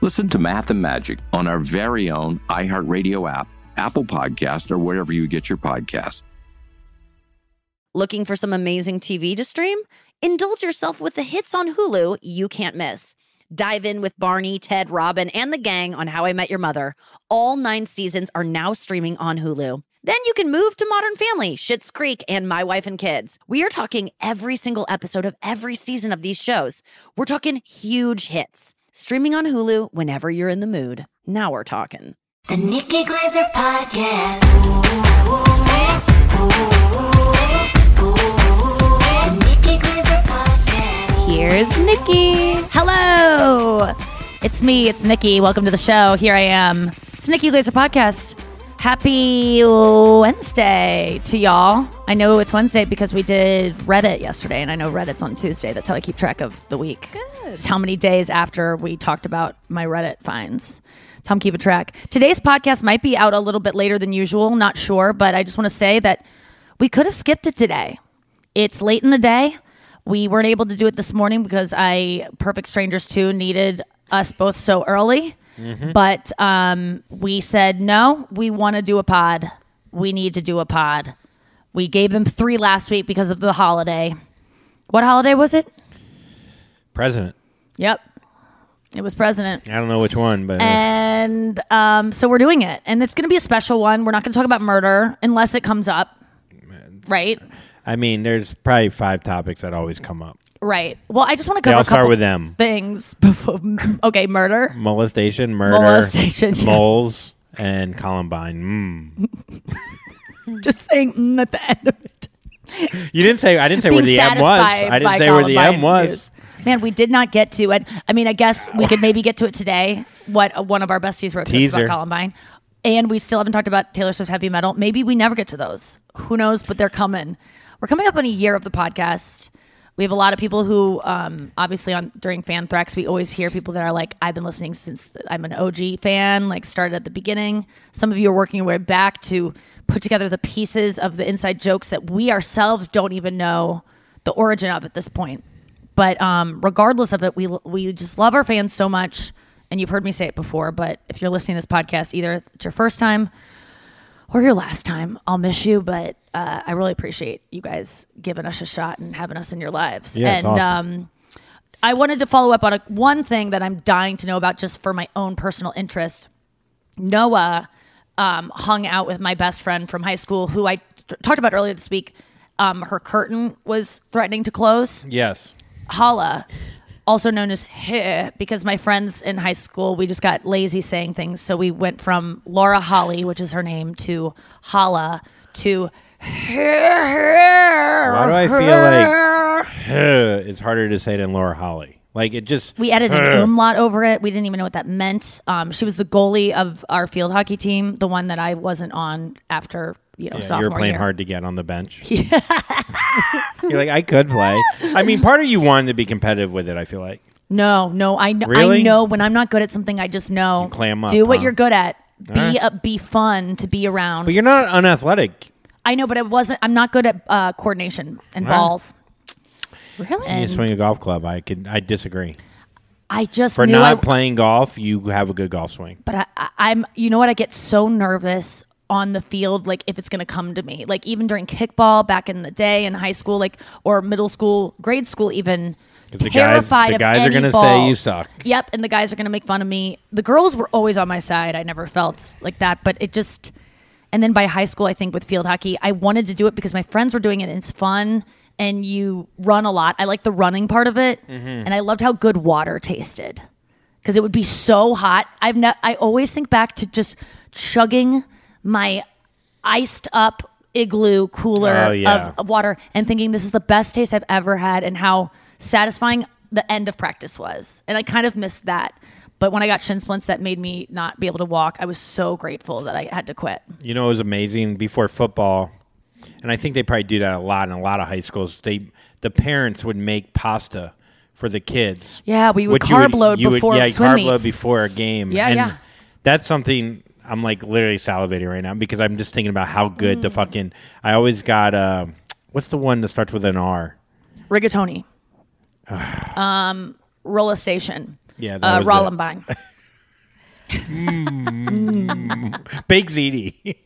Listen to Math and Magic on our very own iHeartRadio app, Apple Podcast, or wherever you get your podcast. Looking for some amazing TV to stream? Indulge yourself with the hits on Hulu you can't miss. Dive in with Barney, Ted, Robin, and the gang on How I Met Your Mother. All 9 seasons are now streaming on Hulu. Then you can move to Modern Family, Schitt's Creek, and My Wife and Kids. We are talking every single episode of every season of these shows. We're talking huge hits. Streaming on Hulu whenever you're in the mood. Now we're talking. The Nikki Glaser Podcast. The Nikki Glaser Podcast. Here's Nikki. Hello. It's me. It's Nikki. Welcome to the show. Here I am. It's Nikki Glaser Podcast. Happy Wednesday to y'all. I know it's Wednesday because we did Reddit yesterday, and I know Reddit's on Tuesday. That's how I keep track of the week. Good. It's how many days after we talked about my Reddit finds. That's how I'm keeping track. Today's podcast might be out a little bit later than usual. Not sure, but I just want to say that we could have skipped it today. It's late in the day. We weren't able to do it this morning because Perfect Strangers 2 needed us both so early. Mm-hmm. But we said, no, we want to do a pod. We need to do a pod. We gave them 3 last week because of the holiday. What holiday was it? President. Yep. It was President. I don't know which one, but... And so we're doing it. And it's going to be a special one. We're not going to talk about murder unless it comes up. It's, right? I mean, there's probably 5 topics that always come up. Right. Well, I just want to cover a couple things before. Okay, murder, molestation, moles, yeah. And Columbine. Just saying at the end of it. You didn't say. I didn't say where the M was. I didn't say where the M was. Man, we did not get to it. I mean, I guess we could maybe get to it today. What one of our besties wrote to us about Columbine, and we still haven't talked about Taylor Swift's Heavy Metal. Maybe we never get to those. Who knows? But they're coming. We're coming up on a year of the podcast. We have a lot of people who, obviously, during Fan Threx, we always hear people that are like, I've been listening since I'm an OG fan, like started at the beginning. Some of you are working your way back to put together the pieces of the inside jokes that we ourselves don't even know the origin of at this point. But regardless of it, we just love our fans so much. And you've heard me say it before, but if you're listening to this podcast, either it's your first time or your last time, I'll miss you, but I really appreciate you guys giving us a shot and having us in your lives. Yeah, and awesome. I wanted to follow up on one thing that I'm dying to know about just for my own personal interest. Noah hung out with my best friend from high school, who I talked about earlier this week. Her curtain was threatening to close. Yes. Holla. also known as "heh," because my friends in high school, we just got lazy saying things. So we went from Laura Holly, which is her name, to Hala, to "heh." Why do I feel like "heh" is harder to say than Laura Holly? Like it just... We edited an umlaut over it. We didn't even know what that meant. She was the goalie of our field hockey team, the one that I wasn't on after... sophomore year. You're playing hard to get on the bench. Yeah. You're like, I could play. I mean, part of you wanted to be competitive with it, I feel like. No. Really? I know when I'm not good at something, I just know. You clam up. Do what you're good at. Be fun to be around. But you're not unathletic. I know, but I'm not good at coordination and balls. Really? Can you swing a golf club? I disagree. I just For knew not I, playing golf, you have a good golf swing. But I'm you know what? I get so nervous on the field, like if it's going to come to me, like even during kickball back in the day in high school, like, or middle school, grade school, even terrified of any ball. The guys are going to say you suck. Yep. And the guys are going to make fun of me. The girls were always on my side. I never felt like that, but it just, and then by high school, I think with field hockey, I wanted to do it because my friends were doing it and it's fun and you run a lot. I like the running part of it. Mm-hmm. And I loved how good water tasted because it would be so hot. I always think back to just chugging my iced up Igloo cooler of water and thinking this is the best taste I've ever had and how satisfying the end of practice was. And I kind of missed that. But when I got shin splints that made me not be able to walk, I was so grateful that I had to quit. You know, it was amazing before football. And I think they probably do that a lot in a lot of high schools. The parents would make pasta for the kids. Yeah, we would carb load before swim meets. Yeah, carb load before a game. Yeah, and that's something... I'm like literally salivating right now because I'm just thinking about how good the fucking... I always got... what's the one that starts with an R? Rigatoni. Rolla Station. Yeah, that Columbine. Baked ziti.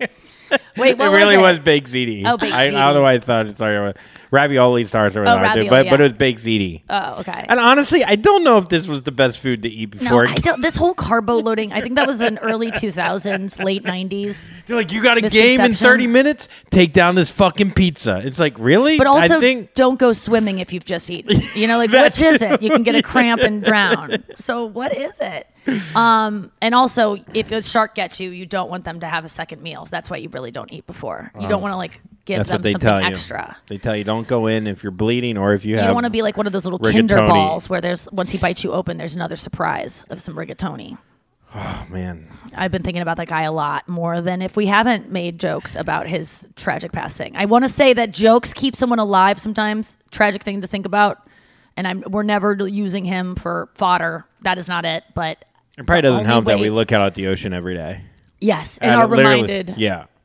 Wait, what was it? Really was baked ziti. Oh, baked ziti. I don't know why I thought it started with ravioli starts or whatever. But it was baked ziti. Oh, okay. And honestly, I don't know if this was the best food to eat before. No, this whole carbo loading, I think that was in early 2000s, late 90s. They're like, you got a game in 30 minutes? Take down this fucking pizza. It's like, really? But also, don't go swimming if you've just eaten. You know, like, which is it? You can get a cramp and drown. So what is it? And also, if a shark gets you, you don't want them to have a second meal. That's why you really don't eat before. You don't want to like give them something extra. They tell you don't go in if you're bleeding or if you have. You want to be like one of those little rigatoni. Kinder balls where there's once he bites you open, there's another surprise of some rigatoni. Oh man, I've been thinking about that guy a lot more than if we haven't made jokes about his tragic passing. I want to say that jokes keep someone alive sometimes. Tragic thing to think about, and we're never using him for fodder. That is not it, but. It probably doesn't help that we look out at the ocean every day. Yes, and are reminded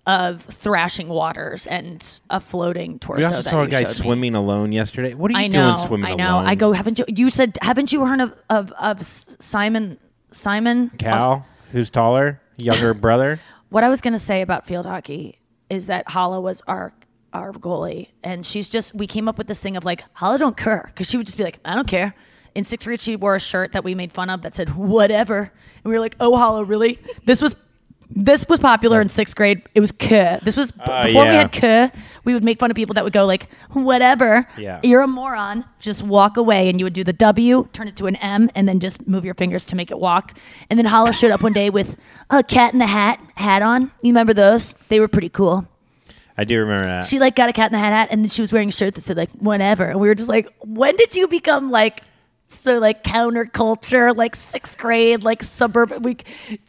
of thrashing waters and a floating torso. We also saw a guy swimming alone yesterday. What are you doing swimming alone? I know. I go. Haven't you heard of Simon Cowell, who's taller, younger brother? What I was going to say about field hockey is that Hala was our goalie, and she's just. We came up with this thing of like Hala don't care because she would just be like I don't care. In sixth grade, she wore a shirt that we made fun of that said "whatever," and we were like, "Oh, Hollow, really?" This was popular in sixth grade. It was "k." This was before we had "k." We would make fun of people that would go like, "Whatever, you're a moron. Just walk away." And you would do the W, turn it to an M, and then just move your fingers to make it walk. And then Hollow showed up one day with a Cat in the hat on. You remember those? They were pretty cool. I do remember that. She like got a Cat in the hat, and then she was wearing a shirt that said like "whatever," and we were just like, "When did you become like?" So like counterculture, like sixth grade, like suburban.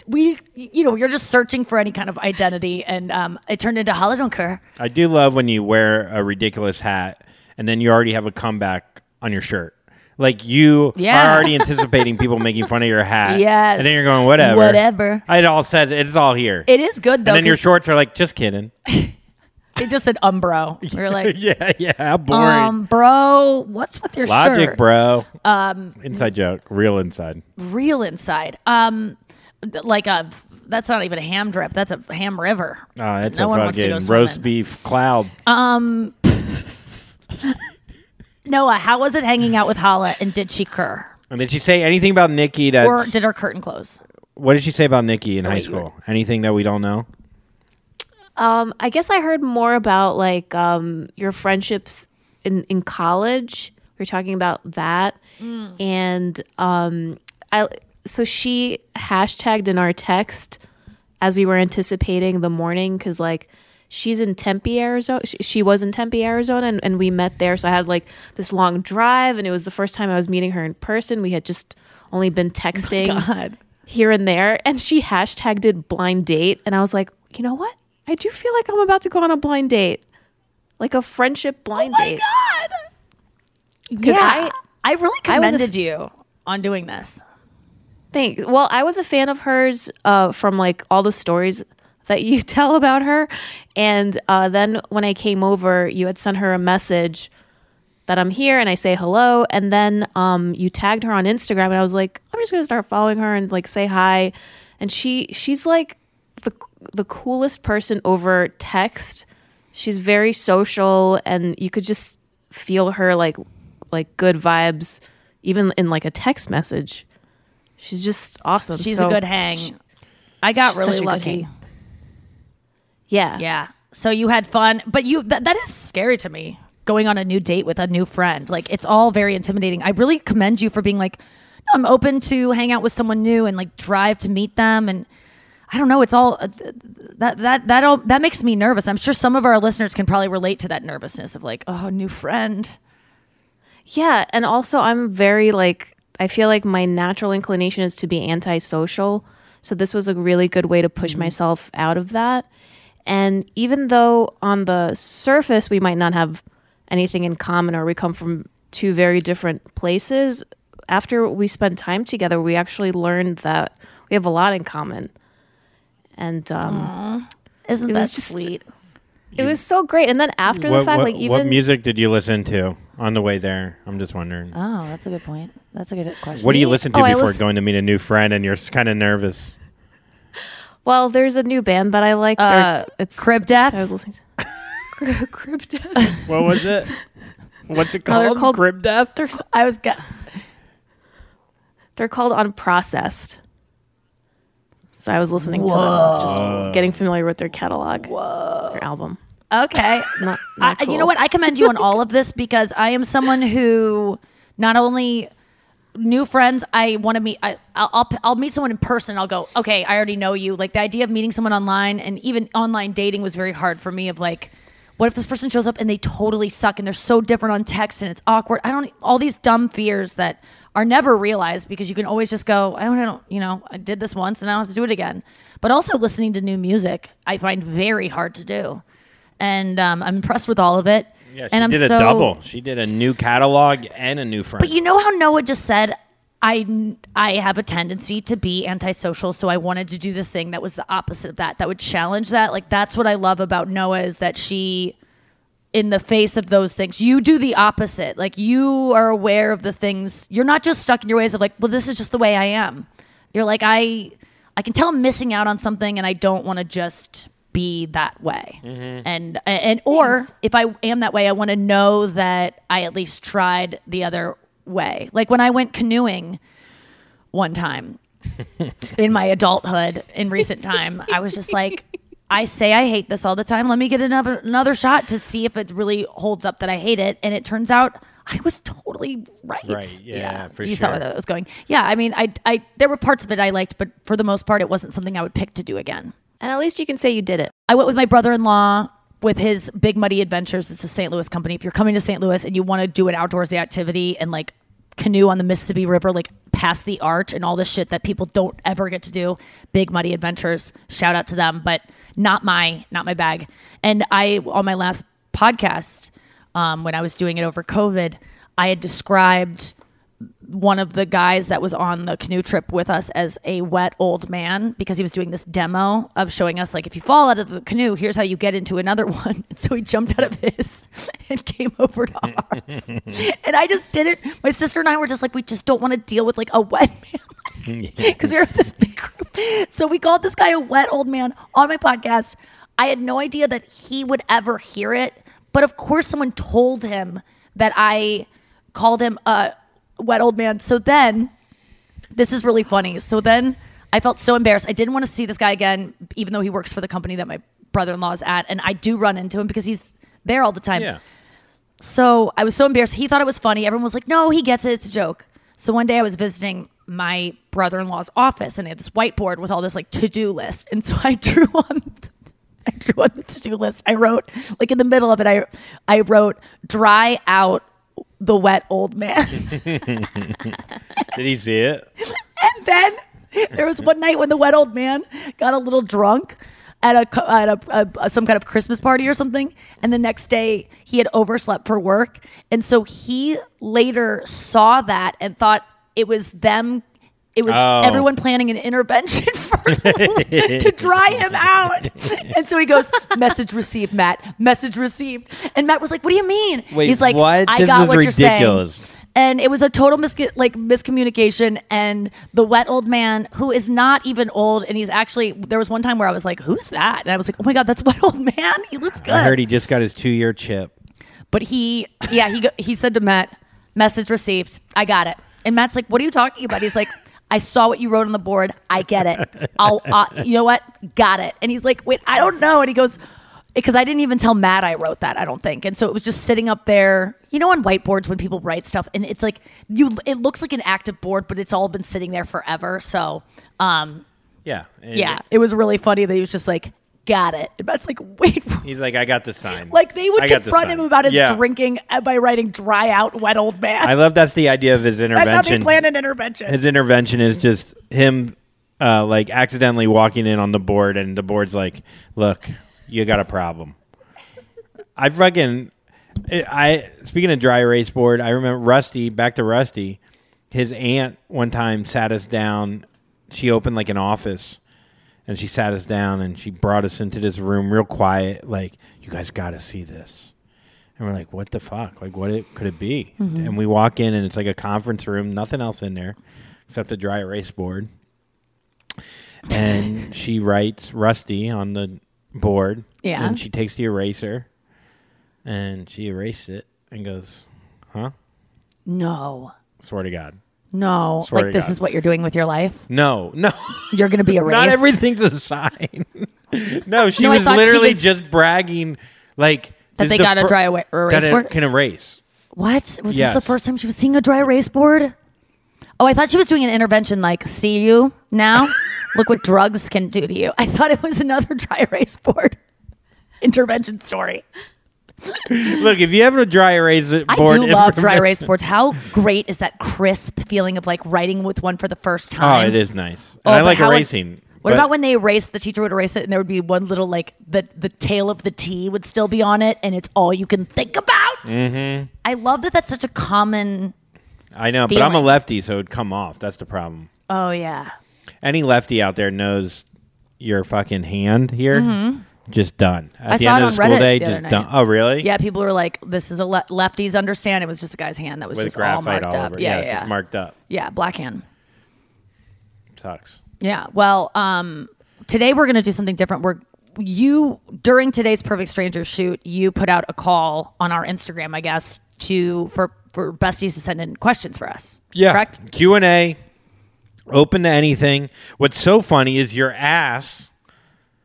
We you're just searching for any kind of identity, and it turned into Hala don't care. I do love when you wear a ridiculous hat, and then you already have a comeback on your shirt. Like you are already anticipating people making fun of your hat. Yes, and then you're going whatever. It all said it's all here. It is good though. And then your shorts are like just kidding. They just said umbro. We're like, how boring. Bro, what's with your shirt? Logic, bro. Inside joke, real inside. That's not even a ham drip. That's a ham river. That's no a one fucking wants to go swimming. Roast beef cloud. Noah, how was it hanging out with Hala, and did she cur? And did she say anything about Nikki? Or did her curtain close? What did she say about Nikki in high school? Anything that we don't know? I guess I heard more about like your friendships in college. We were talking about that. And so she hashtagged in our text as we were anticipating the morning, because like she's in Tempe, Arizona. She was in Tempe, Arizona, and we met there. So I had like this long drive, and it was the first time I was meeting her in person. We had just only been texting here and there, and she hashtagged it blind date. And I was like, you know what? I do feel like I'm about to go on a blind date, like a friendship blind date. Oh my God. Yeah. I really commended you on doing this. Thanks. Well, I was a fan of hers from like all the stories that you tell about her. And then when I came over, you had sent her a message that I'm here, and I say hello. And then you tagged her on Instagram, and I was like, I'm just going to start following her and like say hi. And she's like the coolest person over text. She's very social, and you could just feel her like good vibes even in like a text message. She's just awesome. She's a good hang. I got really lucky. Yeah. Yeah. So you had fun, but that is scary to me, going on a new date with a new friend. Like, it's all very intimidating. I really commend you for being like, no, I'm open to hang out with someone new and like drive to meet them. And I don't know. It's all that makes me nervous. I'm sure some of our listeners can probably relate to that nervousness of like, oh, new friend. Yeah. And also I'm very like, I feel like my natural inclination is to be antisocial. So this was a really good way to push myself out of that. And even though on the surface we might not have anything in common, or we come from two very different places, after we spend time together, we actually learned that we have a lot in common. And isn't that just sweet? It was so great. And then after the fact, like, even what music did you listen to on the way there? I'm just wondering. Oh, that's a good point. That's a good question. What do you listen to before going to meet a new friend and you're kind of nervous? Well, there's a new band that I like. It's Crib Death. I was listening to Crib Death. What was it? What's it called? Called Crib Death. They're called Unprocessed. So I was listening to them, just getting familiar with their catalog, their album. Okay. Not cool. You know what? I commend you on all of this, because I am someone who not only new friends, I want to meet. I'll meet someone in person. I'll go, okay, I already know you. Like, the idea of meeting someone online, and even online dating, was very hard for me. Of like, what if this person shows up and they totally suck and they're so different on text and it's awkward? All these dumb fears that are never realized, because you can always just go, I did this once and I don't have to do it again. But also listening to new music, I find very hard to do. And I'm impressed with all of it. Yeah, she did a double. She did a new catalog and a new friend. But you know how Noah just said, I have a tendency to be antisocial, so I wanted to do the thing that was the opposite of that would challenge that. Like, that's what I love about Noah, is that she, in the face of those things, you do the opposite. Like, you are aware of the things. You're not just stuck in your ways of like, well, this is just the way I am. You're like, I can tell I'm missing out on something, and I don't want to just be that way. Mm-hmm. Or if I am that way, I want to know that I at least tried the other way. Like, when I went canoeing one time in my adulthood in recent time, I was just like, I say I hate this all the time. Let me get another shot to see if it really holds up that I hate it. And it turns out I was totally right. Right, yeah, for sure. You saw where that was going. Yeah, I mean, I there were parts of it I liked, but for the most part, it wasn't something I would pick to do again. And at least you can say you did it. I went with my brother-in-law with his Big Muddy Adventures. It's a St. Louis company. If you're coming to St. Louis and you want to do an outdoorsy activity and like canoe on the Mississippi River, like past the arch and all this shit that people don't ever get to do, Big Muddy Adventures, shout out to them, but not my bag. And I, on my last podcast, when I was doing it over COVID, I had described one of the guys that was on the canoe trip with us as a wet old man, because he was doing this demo of showing us, like, if you fall out of the canoe, here's how you get into another one. And so he jumped out of his and came over to ours. And I just didn't. My sister and I were just like, we just don't want to deal with like a wet man, because we were this big group. So we called this guy a wet old man on my podcast. I had no idea that he would ever hear it. But of course, someone told him that I called him a wet old man. So then, this is really funny. So then I felt so embarrassed. I didn't want to see this guy again, even though he works for the company that my brother-in-law is at. And I do run into him because he's there all the time. Yeah. So I was so embarrassed. He thought it was funny. Everyone was like, no, he gets it. It's a joke. So one day I was visiting my brother-in-law's office, and they had this whiteboard with all this like to-do list. And so I drew on the to-do list. I wrote, like in the middle of it, I wrote, dry out the wet old man. Did he see it? And then there was one night when the wet old man got a little drunk at some kind of Christmas party or something, and the next day he had overslept for work, and so he later saw that and thought it was them. It was everyone planning an intervention for to dry him out. And so he goes, message received, Matt. Message received. And Matt was like, what do you mean? Wait, he's like, what? I got what ridiculous. You're saying. And it was a total miscommunication. And the wet old man, who is not even old, and he's actually, there was one time where I was like, who's that? And I was like, oh my God, that's wet old man. He looks good. I heard he just got his 2-year chip. But he said to Matt, message received. I got it. And Matt's like, what are you talking about? He's like, I saw what you wrote on the board. I get it. You know what? Got it. And he's like, wait, I don't know. And he goes, because I didn't even tell Matt I wrote that, I don't think. And so it was just sitting up there, you know, on whiteboards when people write stuff, and it's like it looks like an active board, but it's all been sitting there forever. So, it was really funny that he was just like, got it. And Matt's like, wait. He's like, I got the sign. Like they would confront him about his drinking by writing dry out wet old man. I love that's the idea of his intervention. That's how they plan an intervention. His intervention is just him like accidentally walking in on the board, and the board's like, look, you got a problem. Speaking of dry erase board, I remember back to Rusty, his aunt one time sat us down. She opened like an office. And she sat us down, and she brought us into this room real quiet, like, you guys got to see this. And we're like, what the fuck? Like, could it be? Mm-hmm. And we walk in, and it's like a conference room, nothing else in there except a dry erase board. And she writes Rusty on the board. Yeah. And she takes the eraser, and she erases it and goes, huh? No. Swear to God. No, swear like this God. Is what you're doing with your life? No. You're going to be erased. Not everything's a sign. No, she was literally just bragging like that they got a dry erase board? Can erase. What? Was this the first time she was seeing a dry erase board? Oh, I thought she was doing an intervention like, see you now? Look what drugs can do to you. I thought it was another dry erase board intervention story. Look, if you have a dry erase board, I love dry erase boards. How great is that crisp feeling of like writing with one for the first time? Oh, it is nice. And I like erasing. What about when they erase? The teacher would erase it, and there would be one little like the tail of the T would still be on it, and it's all you can think about. Mm-hmm. I love that. That's such a common. I know, feeling. But I'm a lefty, so it'd come off. That's the problem. Oh yeah. Any lefty out there knows your fucking hand here. Mm-hmm. Just done. At I the saw end it of the on school Reddit day, the just done. Oh, really? Yeah, people were like, this is a lefties understand. It was just a guy's hand that was with just all marked all up. Yeah, just marked up. Yeah, black hand. Sucks. Yeah, well, today we're going to do something different. During today's Perfect Strangers shoot, you put out a call on our Instagram, I guess, for besties to send in questions for us. Yeah. Correct? Q&A, open to anything. What's so funny is your ass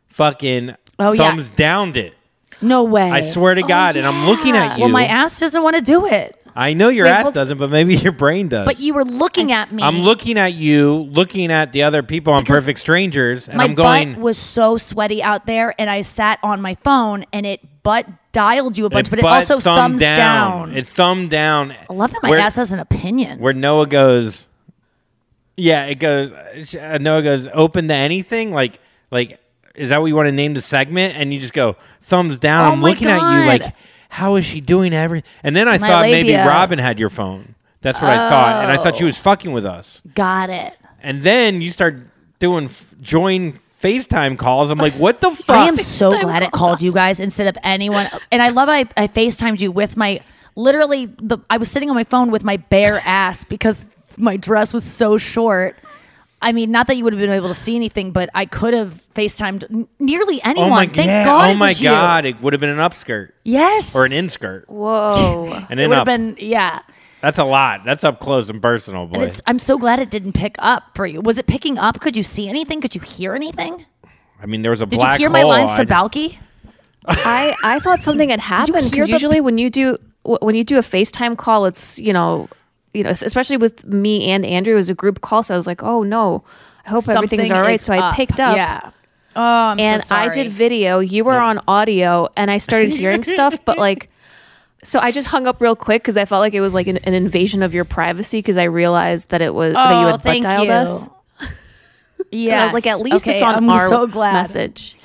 fucking... Oh, thumbs downed it. No way. I swear to God. Yeah. And I'm looking at you. Well, my ass doesn't want to do it. I know your ass doesn't, but maybe your brain does. But you were looking at me. I'm looking at you, looking at the other people on Perfect Strangers. And I'm going. My butt was so sweaty out there, and I sat on my phone, and it butt dialed you a bunch, but it also thumbs down. It thumbed down. I love that my ass has an opinion. Where Noah goes, open to anything? Like. Is that what you want to name the segment? And you just go, thumbs down. Oh, I'm looking at you like, how is she doing everything? And then I thought maybe Robin had your phone. That's what I thought. And I thought she was fucking with us. Got it. And then you start doing join FaceTime calls. I'm like, what the fuck? I am so glad it called you guys instead of anyone. And I love I FaceTimed you with I was sitting on my phone with my bare ass because my dress was so short. I mean, not that you would have been able to see anything, but I could have FaceTimed nearly anyone. Thank God. Oh my God. It would have been an upskirt. Yes. Or an inskirt. Whoa. It would have been, yeah. That's a lot. That's up close and personal, boy. And I'm so glad it didn't pick up for you. Was it picking up? Could you see anything? Could you hear anything? I mean, there was a black hole. Did you hear my lines to Balky? I thought something had happened because usually when you do when you do a FaceTime call, it's, you know, especially with me and Andrew, it was a group call. So I was like, oh no, I hope everything's all right. So I picked up. Yeah. Oh, I'm so sorry. I did video. You were on audio, and I started hearing stuff, but like, so I just hung up real quick because I felt like it was like an invasion of your privacy because I realized that it was that you had butt dialed us. Yeah, I was like, at least it's on our message.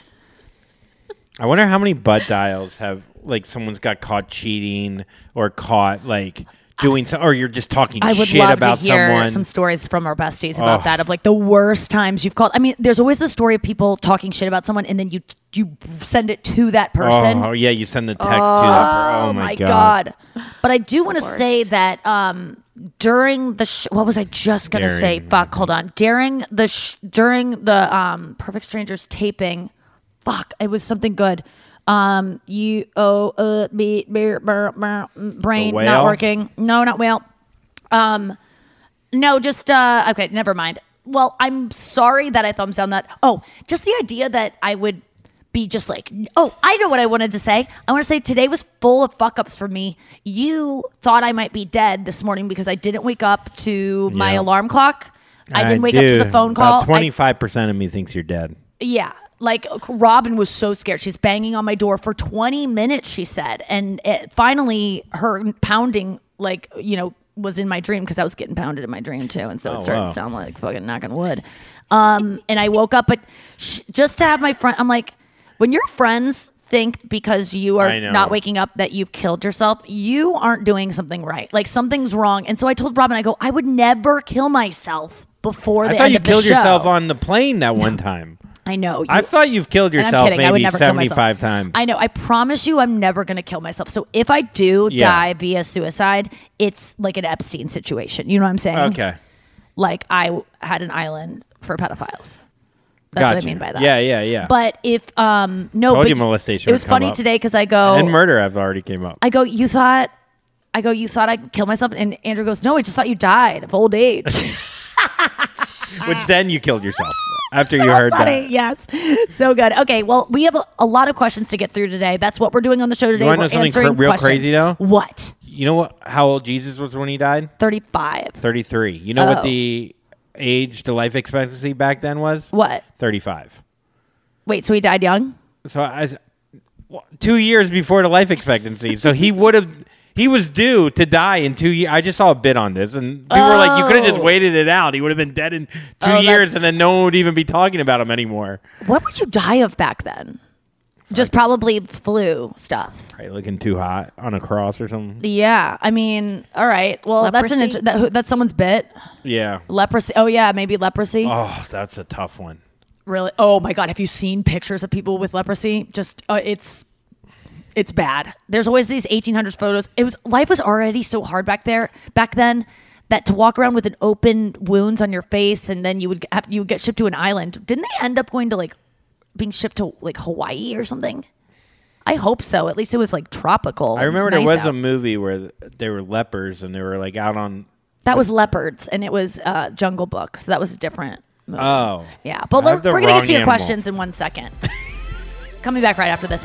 I wonder how many butt dials have like someone's got caught cheating or caught like doing something, or you're just talking shit about someone. I would love to hear some stories from our besties about that, of like the worst times you've called. I mean, there's always the story of people talking shit about someone, and then you send it to that person. Oh yeah, you send the text to that person. Oh my God. But I do want to say that during the what was I just going to say? Fuck, hold on. During the Perfect Strangers taping, fuck, it was something good. You brain not working. No, not whale. No, just okay, never mind. Well, I'm sorry that I thumbs down that. Oh, just the idea that I would be just like, oh, I know what I wanted to say. I want to say today was full of fuck ups for me. You thought I might be dead this morning because I didn't wake up to my alarm clock. I didn't wake up to the phone call. 25% of me thinks you're dead. Yeah. Like, Robin was so scared. She's banging on my door for 20 minutes, she said. And finally, her pounding, like, you know, was in my dream because I was getting pounded in my dream, too. And so it started to sound like fucking knocking wood. And I woke up, but just to have my friend, I'm like, when your friends think because you are not waking up that you've killed yourself, you aren't doing something right. Like, something's wrong. And so I told Robin, I go, I would never kill myself before the end of the show. I thought you killed yourself on the plane that one time. I know. I thought you've killed yourself maybe 75 times. I know. I promise you I'm never going to kill myself. So if I do die via suicide, it's like an Epstein situation. You know what I'm saying? Okay. Like I had an island for pedophiles. That's what I mean by that. Yeah, yeah, yeah. But if, told you molestation would come up. It was funny today because I go. And murder I've already came up. I go, you thought I'd kill myself? And Andrew goes, no, I just thought you died of old age. Which then you killed yourself. After you heard that. Yes. So good. Okay. Well, we have a lot of questions to get through today. That's what we're doing on the show today. You want to know something real crazy, though? What? You know what? How old Jesus was when he died? 35. 33. You know what the age to life expectancy back then was? What? 35. Wait, so he died young? So 2 years before the life expectancy. So he would have... He was due to die in 2 years. I just saw a bit on this, and people were like, you could have just waited it out. He would have been dead in 2 years, and then no one would even be talking about him anymore. What would you die of back then? Fuck. Just probably flu stuff. Probably looking too hot on a cross or something. Yeah. I mean, all right. Well, leprosy? That's someone's bit. Yeah. Leprosy. Oh, yeah. Maybe leprosy. Oh, that's a tough one. Really? Oh, my God. Have you seen pictures of people with leprosy? Just, it's bad. There's always these 1800s photos. Life was already so hard back then that to walk around with an open wounds on your face, and then you would get shipped to an island. Didn't they end up going to being shipped to Hawaii or something? I hope so. At least it was tropical. I remember there was a movie where they were lepers and they were out on. That was Leopards, and it was Jungle Book. So that was a different movie. Oh. Yeah. But we're going to get to your questions in 1 second. Coming back right after this.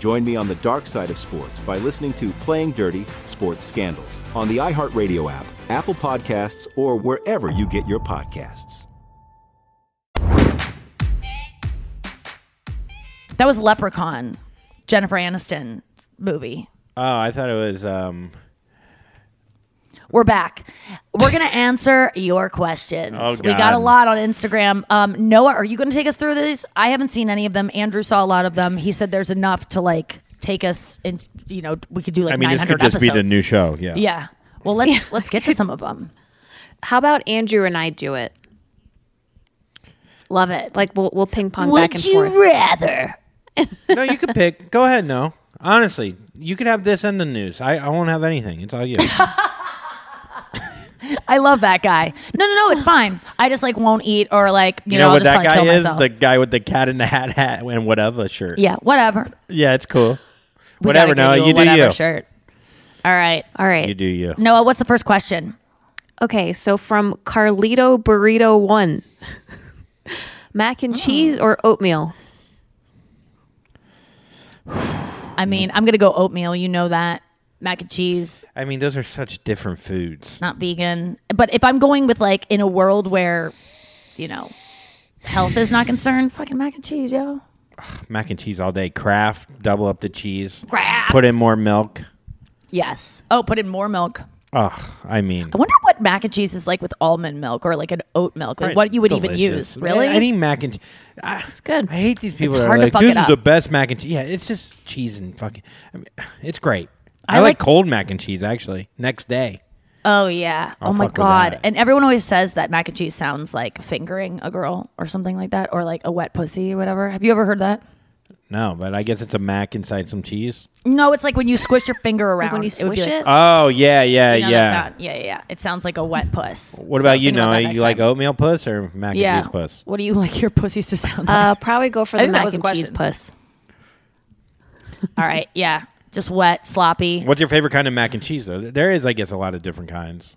Join me on the dark side of sports by listening to Playing Dirty Sports Scandals on the iHeartRadio app, Apple Podcasts, or wherever you get your podcasts. That was Leprechaun, Jennifer Aniston movie. Oh, I thought it was... We're back. We're going to answer your questions. Oh, we got a lot on Instagram. Noah, are you going to take us through these? I haven't seen any of them. Andrew saw a lot of them. He said there's enough to like take us in, you know, we could do like 900 episodes. I mean, this could just be the new show. Yeah. Yeah. Well, let's get to some of them. How about Andrew and I do it? Love it. Like we'll ping pong back and forth. Would you rather? No, you could pick. Go ahead, Noah. Honestly, you could have this and the news. I won't have anything. It's all you. I love that guy. No, it's fine. I just like won't eat or like you know what that guy is? Myself. The guy with the cat in the hat and whatever shirt. Yeah, whatever. Yeah, it's cool. We whatever, Noah. You do whatever you. Shirt. All right. You do you. Noah, what's the first question? Okay, so from Carlito Burrito 1, mac and cheese or oatmeal? I mean, I'm gonna go oatmeal. You know that. Mac and cheese. I mean, those are such different foods. Not vegan. But if I'm going with like in a world where, you know, health is not concerned, fucking mac and cheese, yo. Mac and cheese all day. Kraft, double up the cheese. Kraft. Put in more milk. Yes. Oh, put in more milk. Oh, I mean. I wonder what mac and cheese is like with almond milk or like an oat milk. Like what you would delicious. Even use. Really? Yeah, any mac and cheese. It's good. I hate these people. It's that hard are like, to fuck this it is up. The best mac and cheese. Yeah, it's just cheese and fucking. I mean, it's great. I like cold mac and cheese, actually. Next day. Oh, yeah. I'll oh, my God. And everyone always says that mac and cheese sounds like fingering a girl or something like that, or like a wet pussy or whatever. Have you ever heard that? No, but I guess it's a mac inside some cheese. No, it's like when you squish your finger around. Like when you squish it? Oh, yeah, you know, yeah. Yeah. It sounds like a wet puss. What about you, Noah? You like oatmeal puss or mac and cheese puss? What do you like your pussies to sound like? Probably go for the mac and cheese puss. All right, yeah. Just wet, sloppy. What's your favorite kind of mac and cheese, though? There is, I guess, a lot of different kinds.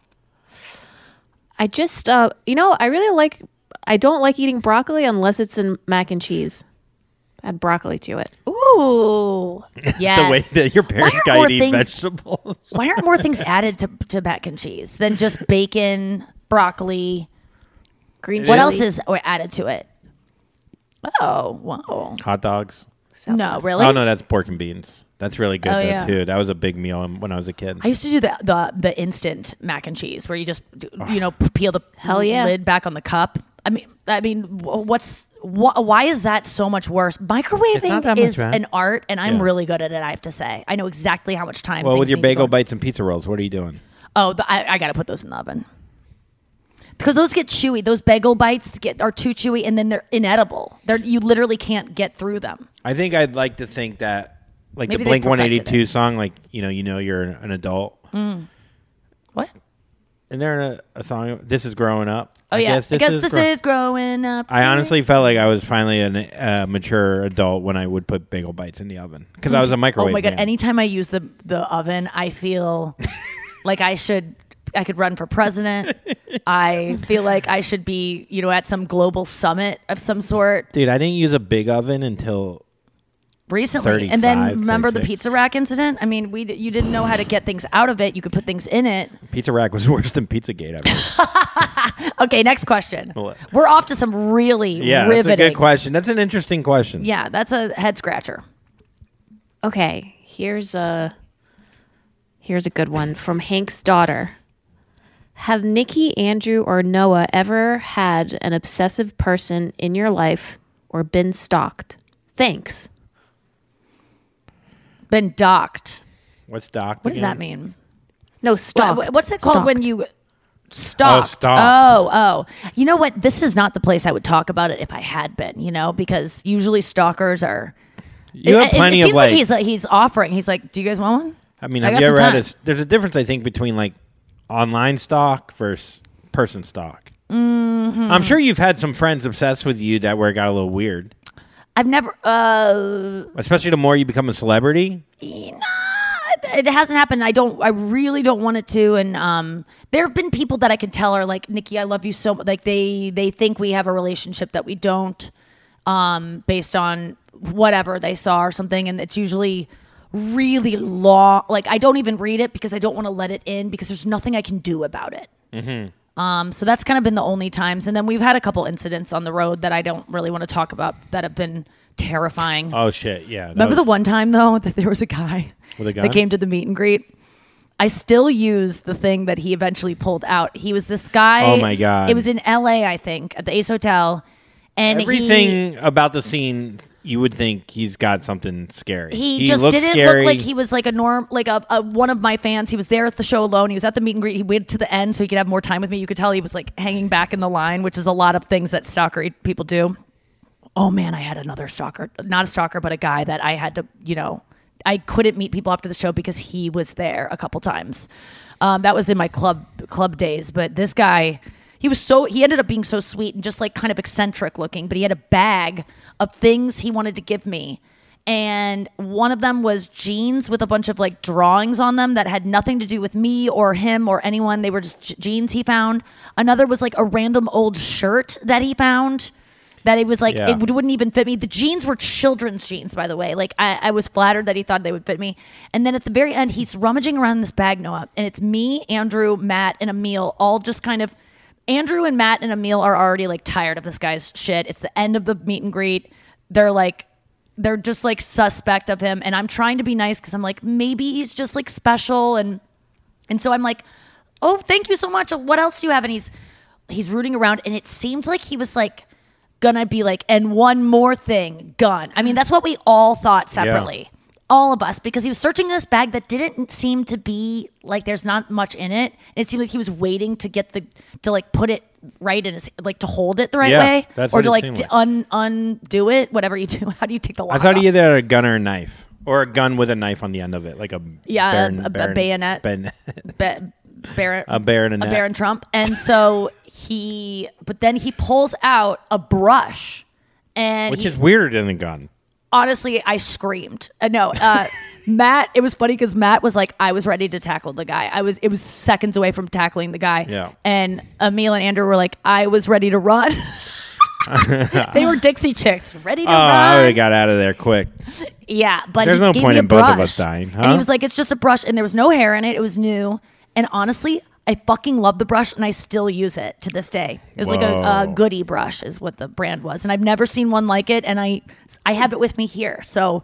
I just, I don't like eating broccoli unless it's in mac and cheese. Add broccoli to it. Ooh. Yes. The way that your parents got to eat vegetables. Why aren't more things added to mac and cheese than just bacon, broccoli, green chili? What else is added to it? Oh, wow. Hot dogs. Southwest. No, really? Oh, no, that's pork and beans. That's really good, too. That was a big meal when I was a kid. I used to do the instant mac and cheese where you just, peel the lid back on the cup. I mean, why is that so much worse? Microwaving is an art, and I'm really good at it, I have to say. I know exactly how much time. Well, with your bagel bites and pizza rolls, what are you doing? Oh, I got to put those in the oven. Because those get chewy. Those bagel bites are too chewy, and then they're inedible. You literally can't get through them. I think I'd like to think that like maybe the Blink-182 song, like, you know you're an adult. Mm. What? Isn't there a song? This is growing up. Oh yeah, I guess this is growing up. I honestly felt like I was finally a mature adult when I would put bagel bites in the oven because I was a microwave. Oh my god! Man. Anytime I use the oven, I feel like I could run for president. I feel like I should be, at some global summit of some sort. Dude, I didn't use a big oven until recently, and then remember 36. The pizza rack incident? I mean, you didn't know how to get things out of it. You could put things in it. Pizza rack was worse than Pizzagate. I mean. Okay, next question. We're off to some really riveting. That's a good question. That's an interesting question. Yeah, that's a head scratcher. Okay, here's a good one from Hank's daughter. Have Nikki, Andrew, or Noah ever had an obsessive person in your life or been stalked? Thanks. Been docked. What's docked? What does that mean? No, stalked. What's it called when you stalked? Oh. You know what? This is not the place I would talk about it if I had been, because usually stalkers are. You have plenty of seems like he's offering. He's like, do you guys want one? I mean, have you ever had there's a difference, I think, between like online stalk versus person stalk. Mm-hmm. I'm sure you've had some friends obsessed with you that where it got a little weird. I've never... especially the more you become a celebrity? Nah, it hasn't happened. I really don't want it to. And there have been people that I could tell are like, Nikki, I love you so much. Like, they think we have a relationship that we don't based on whatever they saw or something. And it's usually really long. Like, I don't even read it because I don't want to let it in because there's nothing I can do about it. Mm-hmm. So that's kind of been the only times. And then we've had a couple incidents on the road that I don't really want to talk about that have been terrifying. Oh, shit. Yeah. Remember the one time, though, that there was a guy that came to the meet and greet? I still use the thing that he eventually pulled out. He was this guy. Oh, my God. It was in L.A., I think, at the Ace Hotel. And everything about the scene, you would think he's got something scary. He just didn't look like he was like a norm, like a one of my fans. He was there at the show alone. He was at the meet and greet. He waited to the end so he could have more time with me. You could tell he was like hanging back in the line, which is a lot of things that stalkery people do. Oh man, I had another stalker, not a stalker, but a guy that I had to, I couldn't meet people after the show because he was there a couple times. That was in my club days, but this guy. He ended up being so sweet and just like kind of eccentric looking, but he had a bag of things he wanted to give me. And one of them was jeans with a bunch of like drawings on them that had nothing to do with me or him or anyone. They were just jeans he found. Another was like a random old shirt that he found that it was like, it wouldn't even fit me. The jeans were children's jeans, by the way. Like I was flattered that he thought they would fit me. And then at the very end, he's rummaging around this bag, Noah, and it's me, Andrew, Matt, and Emil all just kind of. Andrew and Matt and Emil are already like tired of this guy's shit. It's the end of the meet and greet. They're just like suspect of him. And I'm trying to be nice because I'm like, maybe he's just like special. And so I'm like, oh, thank you so much. What else do you have? And he's rooting around. And it seemed like he was like gonna be like, and one more thing, gun. I mean, that's what we all thought separately. Yeah. All of us, because he was searching this bag that didn't seem to be like there's not much in it. It seemed like he was waiting to get to put it right in his, like to hold it the right way, that's or to like undo it. Whatever you do, how do you take the lock off? I thought he either had a gun or a knife, or a gun with a knife on the end of it, like a bayonet, a Baron Trump. And so but then he pulls out a brush, which is weirder than a gun. Honestly, I screamed. Matt, it was funny because Matt was like, I was ready to tackle the guy. It was seconds away from tackling the guy. Yeah. And Emil and Andrew were like, I was ready to run. They were Dixie chicks, ready to run. I already got out of there quick. Yeah, but there's no point in both of us dying. Huh? And he was like, it's just a brush. And there was no hair in it. It was new. And honestly, I fucking love the brush, and I still use it to this day. It was like a goodie brush is what the brand was, and I've never seen one like it, and I have it with me here, so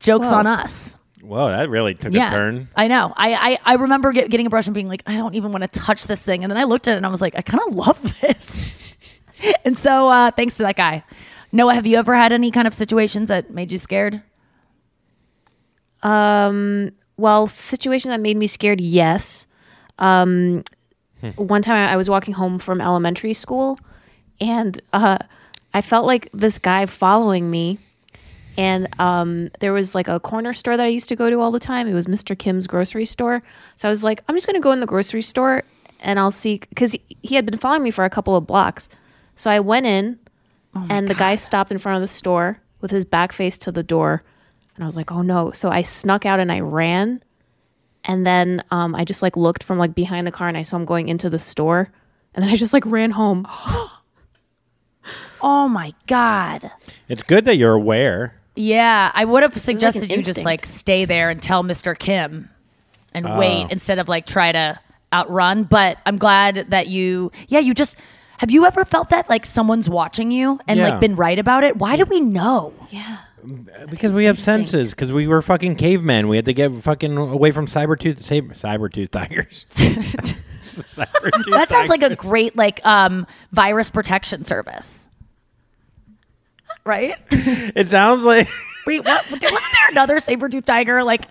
joke's on us. Whoa, that really took a turn. I know. I remember getting a brush and being like, I don't even want to touch this thing, and then I looked at it, and I was like, I kind of love this. And so thanks to that guy. Noah, have you ever had any kind of situations that made you scared? Well, situation that made me scared, yes. One time I was walking home from elementary school and I felt like this guy following me, and there was like a corner store that I used to go to all the time. It was Mr. Kim's grocery store. So I was like, I'm just going to go in the grocery store and I'll see, because he had been following me for a couple of blocks. So I went in, and the guy stopped in front of the store with his back face to the door. And I was like, oh no. So I snuck out and I ran. And then I just like looked from like behind the car and I saw him going into the store. And then I just like ran home. Oh my God. It's good that you're aware. Yeah. I would have suggested like you instinct. Just like stay there and tell Mr. Kim and wait instead of like try to outrun. But I'm glad that you just, have you ever felt that like someone's watching you and like been right about it? Why do we know? Yeah. Because we have senses. Because we were fucking cavemen. We had to get fucking away from saber-tooth tigers. That sounds like a great like virus protection service, right? It sounds like. Wait, wasn't there another saber-tooth tiger like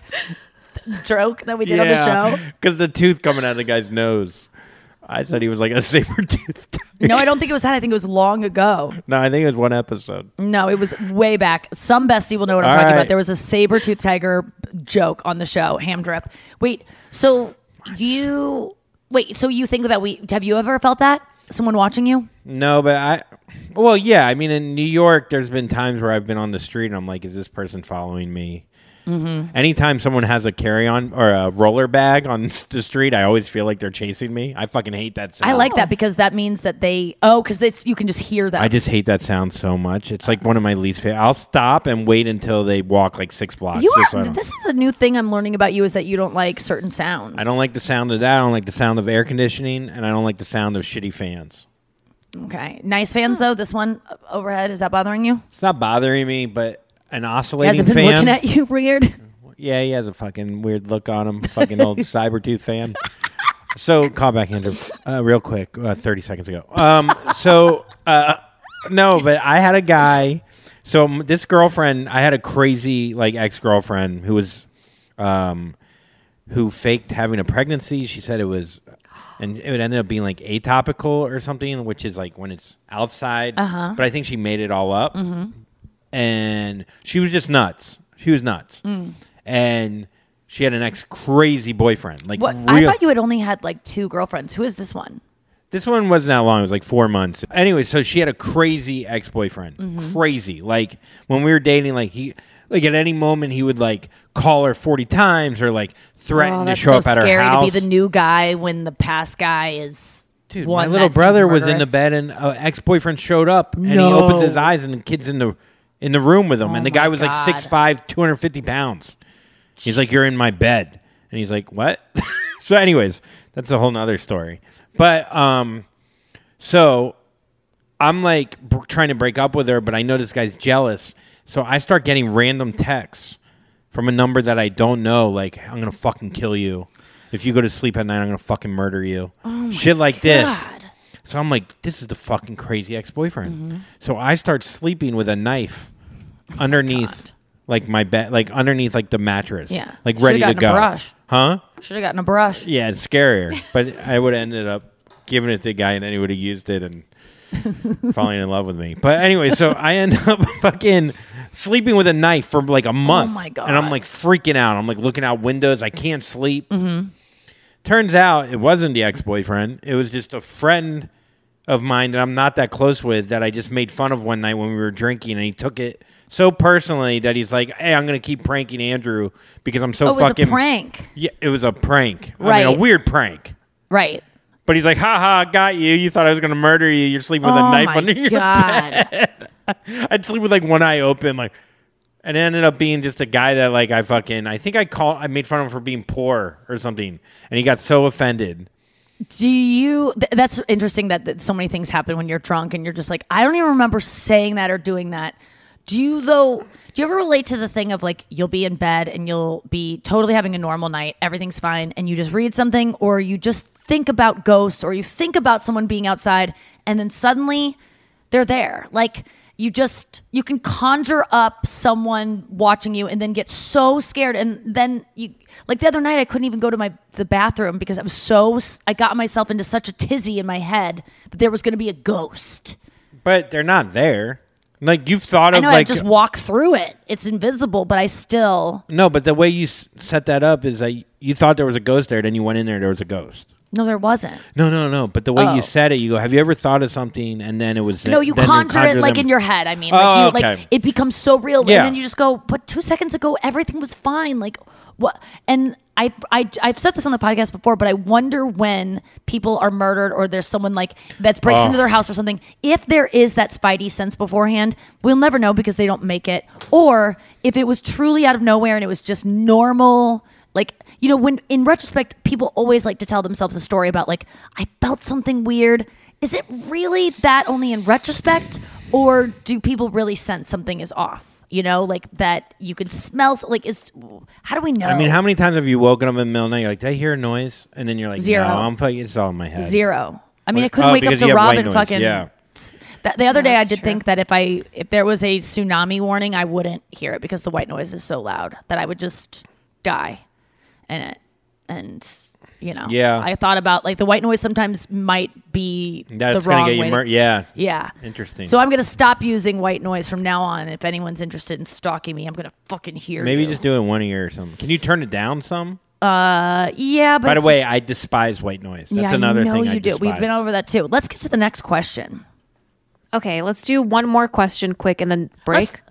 joke that we did on the show? Because the tooth coming out of the guy's nose. I said he was like a saber-tooth tiger. No, I don't think it was that. I think it was long ago. No, I think it was one episode. No, it was way back. Some bestie will know what I'm talking about. There was a saber-tooth tiger joke on the show, Hamdrip. Wait, so you think that have you ever felt that? Someone watching you? No, but I mean, in New York, there's been times where I've been on the street and I'm like, is this person following me? Mm-hmm. Anytime someone has a carry-on or a roller bag on the street, I always feel like they're chasing me. I fucking hate that sound. I like that because that means that because you can just hear them. I just hate that sound so much. It's like one of my least favorite. I'll stop and wait until they walk like 6 blocks. This is a new thing I'm learning about you, is that you don't like certain sounds. I don't like the sound of that. I don't like the sound of air conditioning, and I don't like the sound of shitty fans. Okay. Nice fans, though. This one overhead, is that bothering you? It's not bothering me, but... An oscillating fan. Has it been looking at you weird? Yeah, he has a fucking weird look on him. Fucking old saber-tooth fan. So, call back Andrew real quick, 30 seconds ago. No, but I had a guy. So, this girlfriend, I had a crazy like ex-girlfriend who was, who faked having a pregnancy. She said it was, and it would end up being like atopical or something, which is like when it's outside. Uh-huh. But I think she made it all up. Mm-hmm. And she was just nuts. She was nuts. Mm. And she had an ex-crazy boyfriend. Like, I thought you had only had like 2 girlfriends. Who is this one? This one wasn't that long. It was like 4 months. Anyway, so she had a crazy ex-boyfriend. Mm-hmm. Crazy. Like, when we were dating, like, he... Like, at any moment, he would, like, call her 40 times or, like, threaten to show up at her house. That's so scary to be the new guy when the past guy is... Dude, my little brother was in the bed, and an ex-boyfriend showed up, and he opens his eyes, and the kid's in the room with him, and the guy was like 6'5", 250 pounds. He's like, you're in my bed. And he's like, what? So anyways, that's a whole nother story. But so I'm like trying to break up with her, but I know this guy's jealous. So I start getting random texts from a number that I don't know, like, I'm going to fucking kill you. If you go to sleep at night, I'm going to fucking murder you. Oh shit like God. This. So I'm like, this is the fucking crazy ex-boyfriend. Mm-hmm. So I start sleeping with a knife underneath, like my bed, like underneath, like the mattress, like ready to go. Should have gotten a brush, huh? Should have gotten a brush. Yeah, it's scarier, but I would have ended up giving it to the guy, and then he would have used it and falling in love with me. But anyway, so I end up fucking sleeping with a knife for like a month. Oh my God! And I'm like freaking out. I'm like looking out windows. I can't sleep. Mm-hmm. Turns out it wasn't the ex-boyfriend. It was just a friend of mine that I'm not that close with that I just made fun of one night when we were drinking, and he took it so personally that he's like, hey, I'm going to keep pranking Andrew because I'm so fucking... it was a prank. Yeah, it was a prank. Right. I mean, a weird prank. Right. But he's like, ha, got you. You thought I was going to murder you. You're sleeping with a knife under your bed. I'd sleep with like one eye open, like... And it ended up being just a guy that like I made fun of him for being poor or something. And he got so offended. That's interesting that so many things happen when you're drunk and you're just like, I don't even remember saying that or doing that. Do you ever relate to the thing of like, you'll be in bed and you'll be totally having a normal night. Everything's fine. And you just read something, or you just think about ghosts, or you think about someone being outside. And then suddenly they're there. Like, you can conjure up someone watching you and then get so scared. And then like the other night, I couldn't even go to the bathroom because I got myself into such a tizzy in my head that there was going to be a ghost. But they're not there. Like, you've thought of, I know, like, I just walk through it. It's invisible, but I still. No, but the way you set that up is that you thought there was a ghost there. Then you went in there, there was a ghost. No, there wasn't. No. But the way you said it, you go, have you ever thought of something? And then it was... No, you conjure it like in your head. I mean, like it becomes so real. Yeah. And then you just go, but 2 seconds ago, everything was fine. Like, what? And I've said this on the podcast before, but I wonder when people are murdered or there's someone like that breaks into their house or something, if there is that spidey sense beforehand, we'll never know because they don't make it. Or if it was truly out of nowhere and it was just normal... Like, you know, when in retrospect, people always like to tell themselves a story about like, I felt something weird. Is it really that only in retrospect, or do people really sense something is off? You know, like that you can smell, like, is, how do we know? I mean, how many times have you woken up in the middle of the night? You're like, did I hear a noise? And then you're like, zero. No, I'm fucking, it's all in my head. Zero. I mean, I couldn't wake up to Robin fucking. Yeah. The other day I did think that if there was a tsunami warning, I wouldn't hear it because the white noise is so loud that I would just die. And I thought about like the white noise sometimes might be that's the wrong get you way. Yeah. Interesting. So I'm going to stop using white noise from now on. If anyone's interested in stalking me, I'm going to fucking hear Maybe just do it in one ear or something. Can you turn it down some? Yeah. But by the way, I despise white noise. That's another thing I despise. Yeah, you do. We've been over that too. Let's get to the next question. Okay. Let's do one more question quick and then break.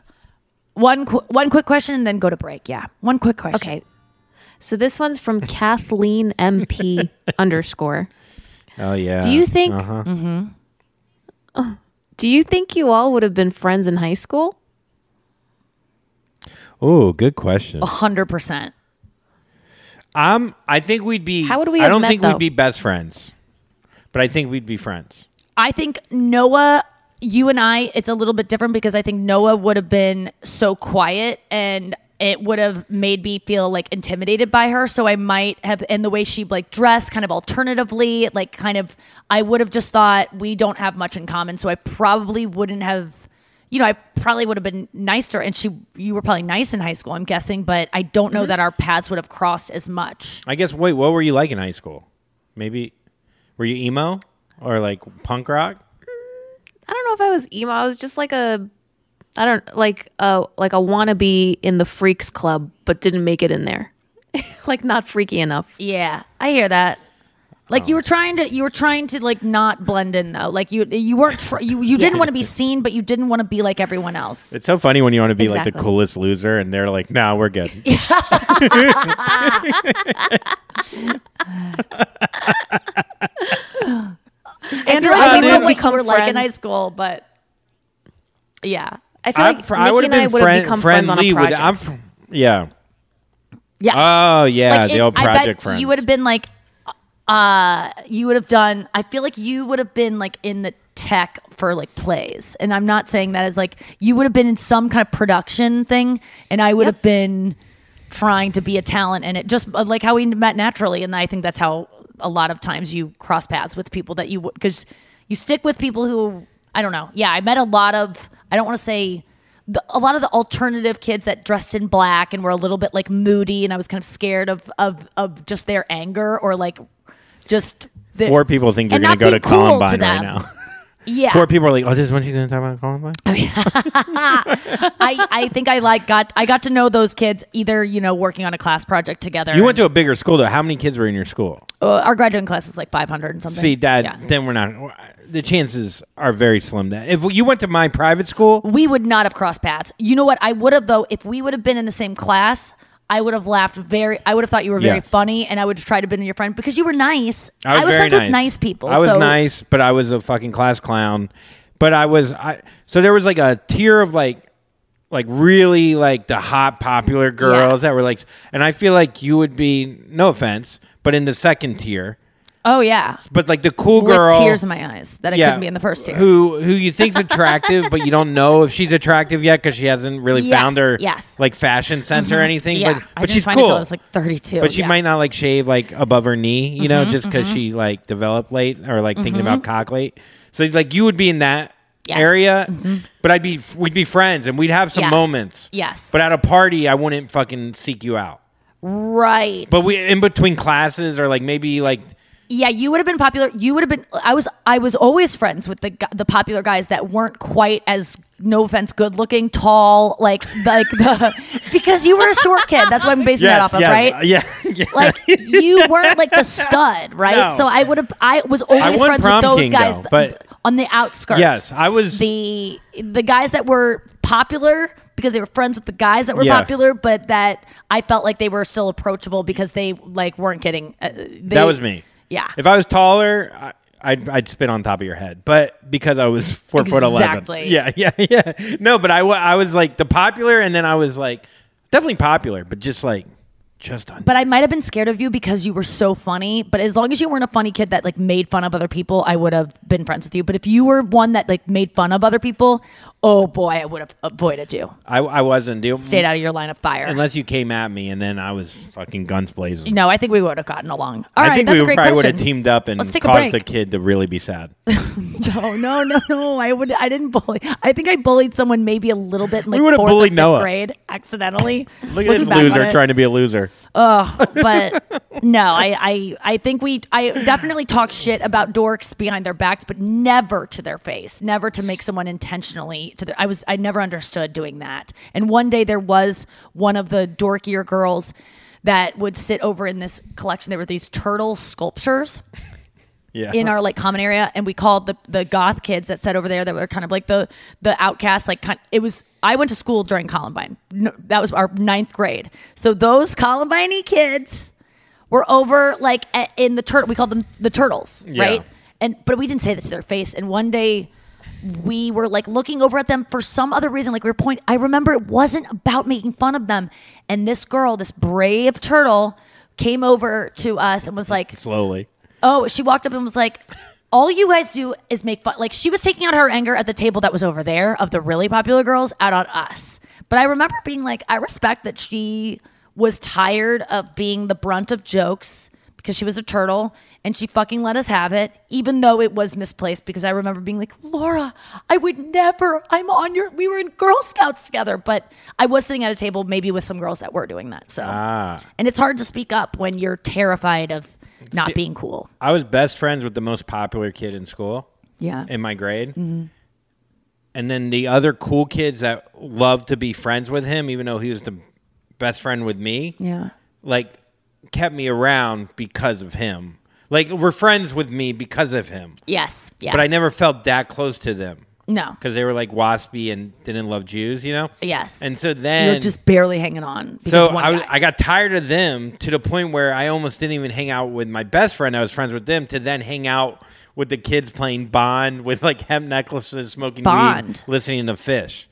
One quick question and then go to break. Yeah. One quick question. Okay. So this one's from Kathleen MP _ Oh yeah. Do you think? Uh-huh. Mm-hmm. Do you think you all would have been friends in high school? Oh, good question. 100%. I think we'd be. How would we? We'd be best friends, but I think we'd be friends. I think Noah. You and I, it's a little bit different because I think Noah would have been so quiet and it would have made me feel like intimidated by her. So I might have, and the way she like dressed kind of alternatively, like kind of, I would have just thought we don't have much in common. So I probably wouldn't have, I probably would have been nicer. And you were probably nice in high school, I'm guessing, but I don't know that our paths would have crossed as much. I guess, wait, what were you like in high school? Maybe, were you emo or like punk rock? I don't know if I was emo. I was just like a wannabe in the freaks club, but didn't make it in there. Like not freaky enough. Yeah, I hear that. Like you were trying to like not blend in though. Like you didn't want to be seen, but you didn't want to be like everyone else. It's so funny when you want to be like the coolest loser, and they're like, "Nah, we're good." Andrew, I think we were like in high school, but yeah, I feel like I would have been friends on a project. Yeah. Oh yeah, like the old project friends. You would have been like, you would have done. I feel like you would have been like in the tech for like plays, and I'm not saying that as like you would have been in some kind of production thing, and I would have been trying to be a talent, and it just like how we met naturally, and I think that's how. A lot of times you cross paths with people that you would, because you stick with people who, I don't know. Yeah, I met a lot of, I don't want to say, a lot of the alternative kids that dressed in black and were a little bit like moody, and I was kind of scared of just their anger or like just. Four people think you're going to go to Columbine right now. Yeah. Four people are like, oh, this is when you're going to talk about Columbine? I think I got to know those kids either, working on a class project together. You went to a bigger school, though. How many kids were in your school? Our graduating class was like 500 and something. See, then we're not... The chances are very slim that if you went to my private school... We would not have crossed paths. You know what? I would have, though, if we would have been in the same class... I would have laughed I would have thought you were very funny, and I would have tried to be your friend because you were nice. I was friends with nice people. I was nice, but I was a fucking class clown. But so there was like a tier of like really like the hot popular girls that were like, and I feel like you would be, no offense, but in the second tier. Oh yeah. But like the cool girl with tears in my eyes that I couldn't be in the first tier. Who you think's attractive but you don't know if she's attractive yet because she hasn't really found her like fashion sense or anything. Yeah. But she's cool. I was like 32. But she might not like shave like above her knee, just because she like developed late or like thinking about cock late. So like you would be in that area, but we'd be friends and we'd have some moments. Yes. But at a party I wouldn't fucking seek you out. Right. But we in between classes or like maybe like. Yeah, you would have been popular. You would have been. I was always friends with the popular guys that weren't quite as no offense, good looking, tall, because you were a short kid. That's why I'm basing that off of, right? Yeah. Like you weren't like the stud, right? No. So I was always friends with those guys on the outskirts. Yes, I was the guys that were popular because they were friends with the guys that were popular, but that I felt like they were still approachable because they weren't getting. That was me. Yeah. If I was taller, I'd spit on top of your head, but because I was 4'11", yeah. No, but I was like the popular, and then I was like definitely popular, but just on. But I might have been scared of you because you were so funny. But as long as you weren't a funny kid that made fun of other people, I would have been friends with you. But if you were one that made fun of other people, oh boy, I would have avoided you. I wasn't. Stayed out of your line of fire unless you came at me, and then I was fucking guns blazing. No, I think we would have gotten along. I think we probably would have teamed up and caused the kid to really be sad. No. I didn't bully. I think I bullied someone maybe a little bit. In we would have bullied Noah grade accidentally. Look at this loser trying to be a loser. Oh, but no, I think I definitely talk shit about dorks behind their backs, but never to their face, never to make someone intentionally. I never understood doing that. And one day there was one of the dorkier girls that would sit over in this collection. There were these turtle sculptures. Yeah. In our common area, and we called the goth kids that sat over there that were kind of the outcasts. I went to school during Columbine. No, that was our 9th grade. So those Columbine-y kids were over in the turtle. We called them the turtles, right? But we didn't say this to their face. And one day we were looking over at them for some other reason. I remember it wasn't about making fun of them. And this girl, this brave turtle, came over to us and was slowly. Oh, she walked up and was like, all you guys do is make fun. She was taking out her anger at the table that was over there of the really popular girls out on us. But I remember being I respect that she was tired of being the brunt of jokes because she was a turtle and she fucking let us have it, even though it was misplaced, because I remember being Laura, I would never, we were in Girl Scouts together, but I was sitting at a table maybe with some girls that were doing that. So, and it's hard to speak up when you're terrified of not being cool. I was best friends with the most popular kid in school. Yeah. In my grade. Mm-hmm. And then the other cool kids that loved to be friends with him, even though he was the best friend with me. Yeah. Kept me around because of him. Were friends with me because of him. Yes. But I never felt that close to them. No. Because they were waspy and didn't love Jews, you know? Yes. And so then... You're just barely hanging on. So I got tired of them to the point where I almost didn't even hang out with my best friend. I was friends with them to then hang out with the kids playing Bond with hemp necklaces, smoking weed, listening to Phish.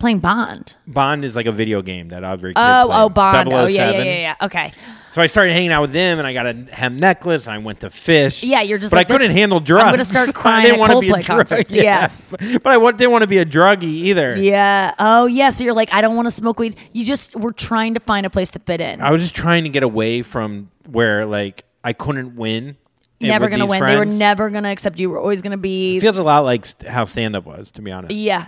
Playing Bond? Bond is a video game that every kid plays. Oh, Bond. 007. Oh, yeah. Okay. So I started hanging out with them, and I got a hemp necklace, and I went to Phish. Yeah, you're just But I couldn't handle drugs. I'm going to start crying at Coldplay concerts. Yes. But I didn't want to be a druggie either. Yeah. Oh, yeah. So you're I don't want to smoke weed. You just were trying to find a place to fit in. I was just trying to get away from where, I couldn't win. Never going to win. Friends. They were never going to accept you. You were always going to be... It feels a lot like how stand-up was, to be honest. Yeah.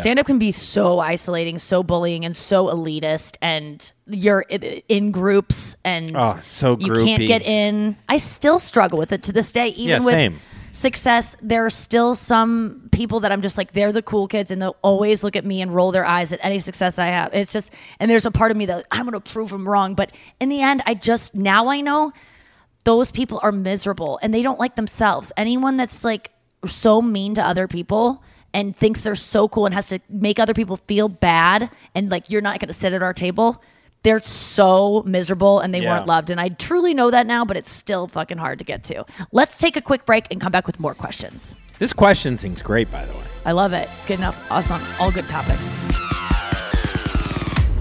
Stand-up can be so isolating, so bullying, and so elitist, and... You're in groups and so groupy. You can't get in. I still struggle with it to this day, even with success. There are still some people that I'm just they're the cool kids, and they'll always look at me and roll their eyes at any success I have. It's just, and there's a part of me that I'm going to prove them wrong. But in the end, now I know those people are miserable and they don't like themselves. Anyone that's so mean to other people and thinks they're so cool and has to make other people feel bad and you're not going to sit at our table. They're so miserable and they weren't loved. And I truly know that now, but it's still fucking hard to get to. Let's take a quick break and come back with more questions. This question thing's great, by the way. I love it. Good enough. Awesome. All good topics.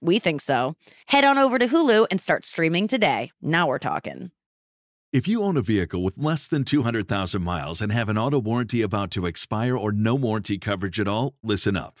We think so. Head on over to Hulu and start streaming today. Now we're talking. If you own a vehicle with less than 200,000 miles and have an auto warranty about to expire or no warranty coverage at all, listen up.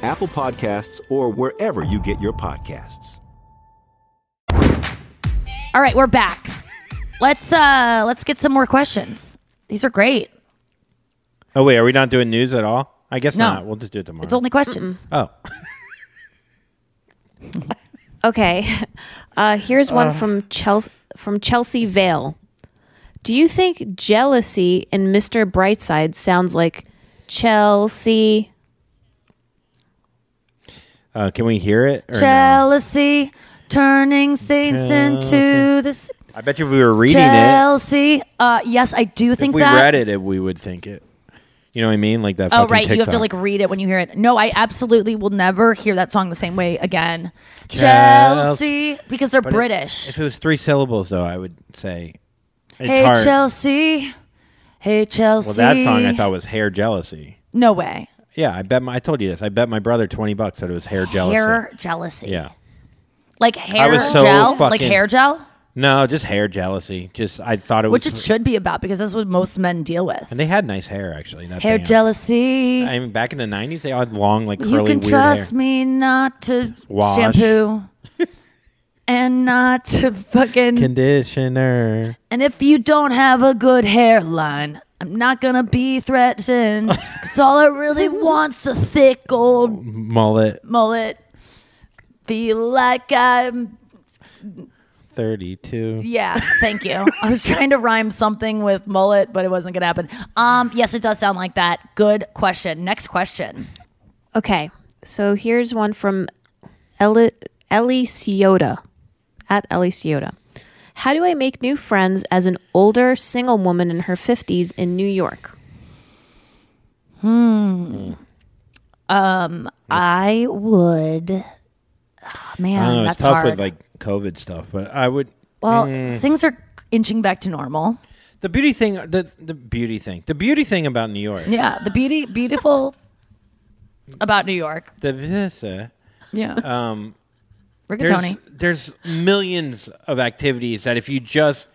Apple Podcasts, or wherever you get your podcasts. All right, we're back. Let's get some more questions. These are great. Oh wait, are we not doing news at all? I guess not. We'll just do it tomorrow. It's only questions. Mm-mm. Oh. Okay. Here's one from Chelsea Vale. Do you think jealousy in Mr. Brightside sounds like Chelsea? Can we hear it? Jealousy, no? Turning saints into this. I bet you if we were reading it. Jealousy. Yes, I do think that. If we read it, we would think it. You know what I mean? Like that. Oh, right. TikTok. You have to like read it when you hear it. No, I absolutely will never hear that song the same way again. Chelsea. Because they're British. If it was 3 syllables, though, I would say. It's hey, hard. Chelsea. Hey, Chelsea. Well, that song I thought was Hair Jealousy. No way. Yeah, I told you this. I bet my brother $20 that it was Hair Jealousy. Hair Jealousy. Yeah. Like hair gel? Like hair gel? No, just hair jealousy. Just I thought it was... Which it should be about because that's what most men deal with. And they had nice hair, actually. Hair jealousy. I mean, back in the 90s, they all had long, like curly, weird hair. You can trust me not to shampoo. And not to fucking... Conditioner. And if you don't have a good hairline... I'm not going to be threatened because all I really want's a thick old mullet. Feel like I'm 32. Yeah, thank you. I was trying to rhyme something with mullet, but it wasn't going to happen. Yes, it does sound like that. Good question. Next question. Okay, so here's one from Ellie Ciota, at Ellie Ciota. How do I make new friends as an older single woman in her 50s in New York? I would. Oh, man, I don't know, that's tough hard. With like COVID stuff, but I would. Well, things are inching back to normal. The beauty thing about New York. Yeah, the beautiful about New York. Yeah. There's millions of activities that if you just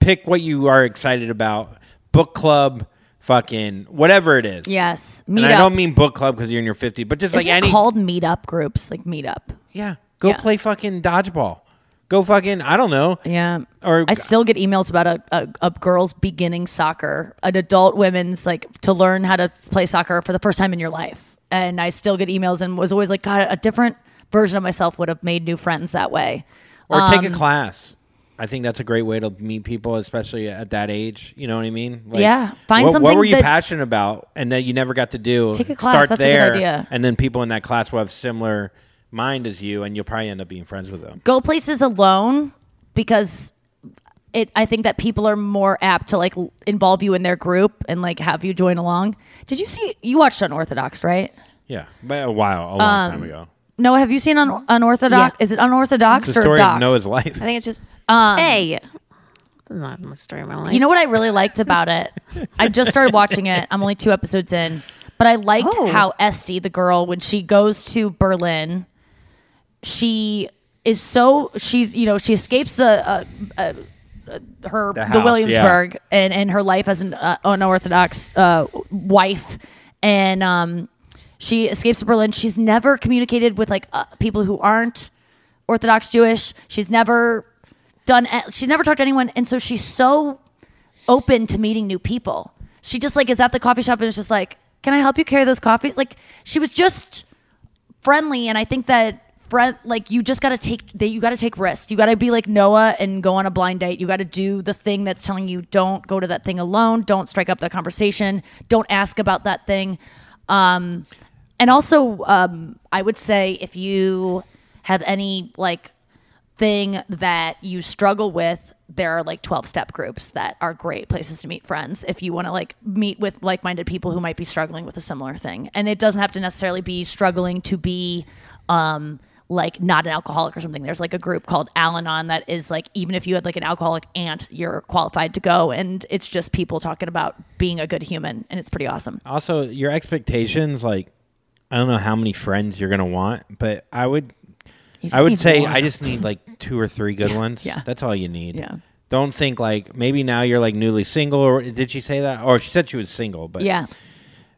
pick what you are excited about, book club, fucking whatever it is. Yes. Meet and up. I don't mean book club because you're in your 50s, but just is like any... It's called meetup groups, like meetup. Yeah. Go play fucking dodgeball. Go fucking, I don't know. Yeah. Or I still get emails about a girls beginning soccer, an adult women's, like, to learn how to play soccer for the first time in your life. And I still get emails and was always like, God, a different version of myself would have made new friends that way. Or take a class. I think that's a great way to meet people, especially at that age. You know what I mean? Like, yeah. Find something. What were you passionate about and that you never got to do? Take a class. Start that's there, a good idea. And then people in that class will have similar mind as you, and you'll probably end up being friends with them. Go places alone, because I think that people are more apt to like involve you in their group and like have you join along. Did you see? You watched Unorthodox, right? Yeah, but a long time ago. Noah, have you seen Unorthodox? Yeah. Is it Unorthodox or Docs? It's the story of Noah's life. I think it's just hey. It's not my story of my life. You know what I really liked about it? I just started watching it. I'm only 2 episodes in, but I liked how Esty, the girl, when she goes to Berlin. She escapes the Williamsburg and her life as an Orthodox wife, and she escapes to Berlin. She's never communicated with like people who aren't Orthodox Jewish. She's never talked to anyone, and so she's so open to meeting new people. She just like is at the coffee shop and is just like, "Can I help you carry those coffees?" Like she was just friendly, and I think that. Like you just got to take risks. You got to be like Noah and go on a blind date. You got to do the thing that's telling you don't go to that thing alone. Don't strike up that conversation. Don't ask about that thing. And also, I would say if you have any like thing that you struggle with, there are like 12-step groups that are great places to meet friends if you want to like meet with like-minded people who might be struggling with a similar thing. And it doesn't have to necessarily be struggling to be like not an alcoholic or something. There's like a group called Al-Anon that is like, even if you had like an alcoholic aunt, you're qualified to go. And it's just people talking about being a good human. And it's pretty awesome. Also, your expectations, like, I don't know how many friends you're going to want, but I would say I just need like 2 or 3 good ones. Yeah. That's all you need. Yeah. Don't think like maybe now you're like newly single, or did she say that? Or she said she was single, but yeah,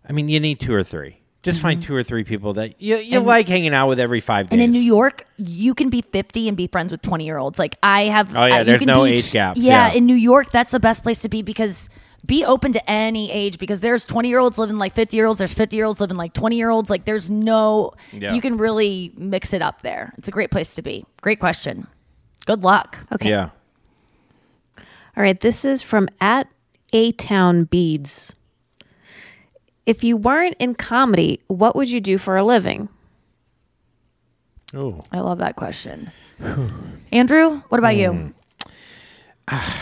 I mean, you need 2 or 3. Just find 2 or 3 people that you like hanging out with every 5 days. And in New York, you can be 50 and be friends with 20-year-olds. Like I have. Oh yeah, there's no age gap. Yeah, in New York, that's the best place to be, because be open to any age, because there's 20-year-olds living like 50-year-olds. There's 50-year-olds living like 20-year-olds. Like there's no. Yeah. You can really mix it up there. It's a great place to be. Great question. Good luck. Okay. Yeah. All right. This is from @AtownBeads. If you weren't in comedy, what would you do for a living? Oh, I love that question. Andrew, what about you? I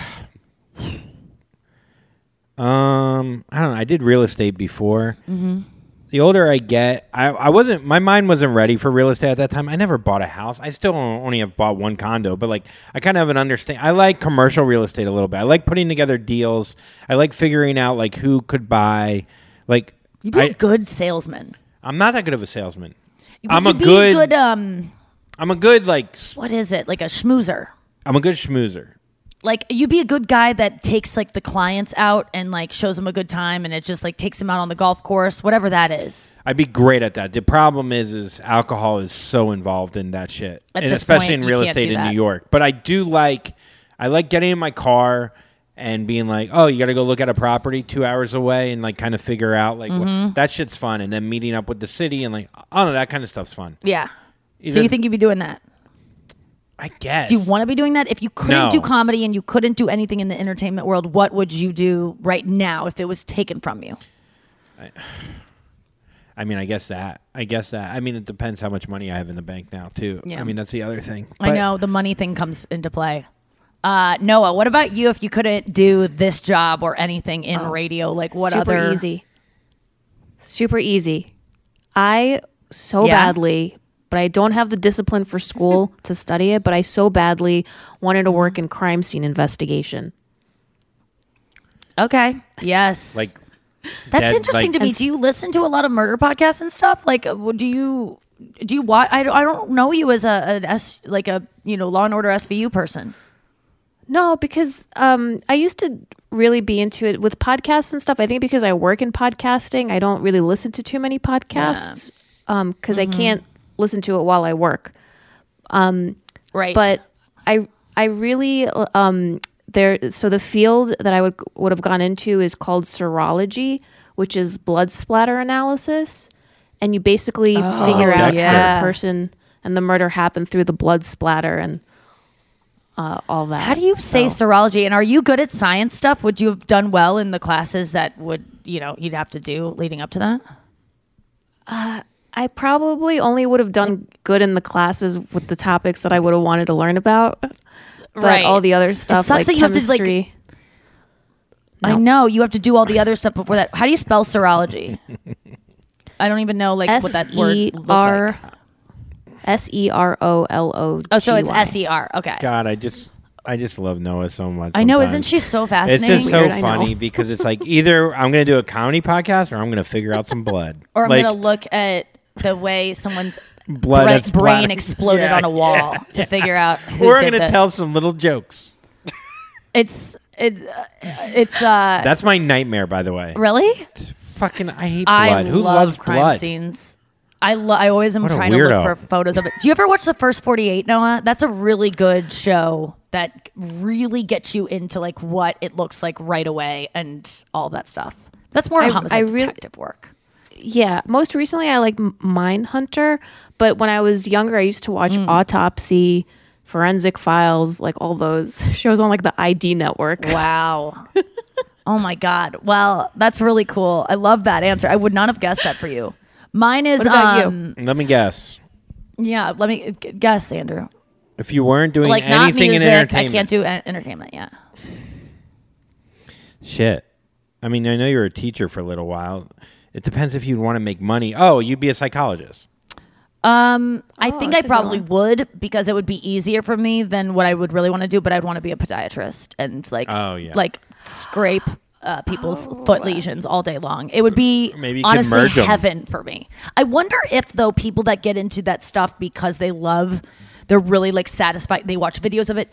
don't know. I did real estate before. Mm-hmm. The older I get, my mind wasn't ready for real estate at that time. I never bought a house. I still only have bought 1 condo, but like I kind of have an understanding. I like commercial real estate a little bit. I like putting together deals. I like figuring out like who could buy. Like you'd be a good salesman. I'm not that good of a salesman. I'm a good like. What is it? Like a schmoozer. I'm a good schmoozer. Like you'd be a good guy that takes like the clients out and like shows them a good time, and it just like takes them out on the golf course, whatever that is. I'd be great at that. The problem is alcohol is so involved in that shit, and especially in real estate in New York. But I do like. I like getting in my car. And being like, oh, you got to go look at a property 2 hours away and like kind of figure out like that shit's fun. And then meeting up with the city and like, oh no, that kind of stuff's fun. Yeah. So you think you'd be doing that? I guess. Do you want to be doing that? If you couldn't do comedy and you couldn't do anything in the entertainment world, what would you do right now if it was taken from you? I mean, I guess that. I mean, it depends how much money I have in the bank now too. Yeah. I mean, that's the other thing. I know the money thing comes into play. Noah, what about you? If you couldn't do this job or anything in radio, like what other easy? Super easy. I badly, but I don't have the discipline for school to study it. But I so badly wanted to work in crime scene investigation. Okay. Yes. Like that's interesting to me. Do you listen to a lot of murder podcasts and stuff? Like, do you? Do you watch? I don't know you as a Law and Order SVU person. No, because I used to really be into it with podcasts and stuff. I think because I work in podcasting, I don't really listen to too many podcasts because I can't listen to it while I work. Right. But I really there. So the field that I would have gone into is called serology, which is blood splatter analysis, and you basically figure out the person and the murder happened through the blood splatter and all that. How do you say serology? And are you good at science stuff? Would you have done well in the classes that you'd have to do leading up to that? I probably only would have done good in the classes with the topics that I would have wanted to learn about. But all the other stuff, like chemistry. I know. You have to do all the other stuff before that. How do you spell serology? I don't even know what that word looks like. S-E-R-O-L-O-G-Y. Oh, so it's S-E-R. Okay. God, I just love Noah so much. I know. Sometimes. Isn't she so fascinating? It's just so funny because it's like either I'm going to do a comedy podcast or I'm going to figure out some blood. Or I'm going to look at the way someone's brain exploded on a wall to figure out who We're going to tell some little jokes. That's my nightmare, by the way. Really? I hate blood. Who loves crime blood? Scenes. I always am trying to look for photos of it. Do you ever watch The First 48, Noah? That's a really good show that really gets you into like what it looks like right away and all that stuff. That's more detective work. Yeah. Most recently, I like Mindhunter, but when I was younger, I used to watch Autopsy, Forensic Files, like all those shows on like the ID Network. Wow. Oh my God. Well, that's really cool. I love that answer. I would not have guessed that for you. Mine is. What about you? Let me guess. Yeah, let me guess, Andrew. If you weren't doing anything music, in entertainment, I can't do entertainment. Yeah. Shit. I mean, I know you were a teacher for a little while. It depends if you'd want to make money. Oh, you'd be a psychologist. I think I probably would because it would be easier for me than what I would really want to do. But I'd want to be a podiatrist and scrape. People's foot lesions all day long. It would be honestly heaven for me. I wonder if though people that get into that stuff because they're really like satisfied. They watch videos of it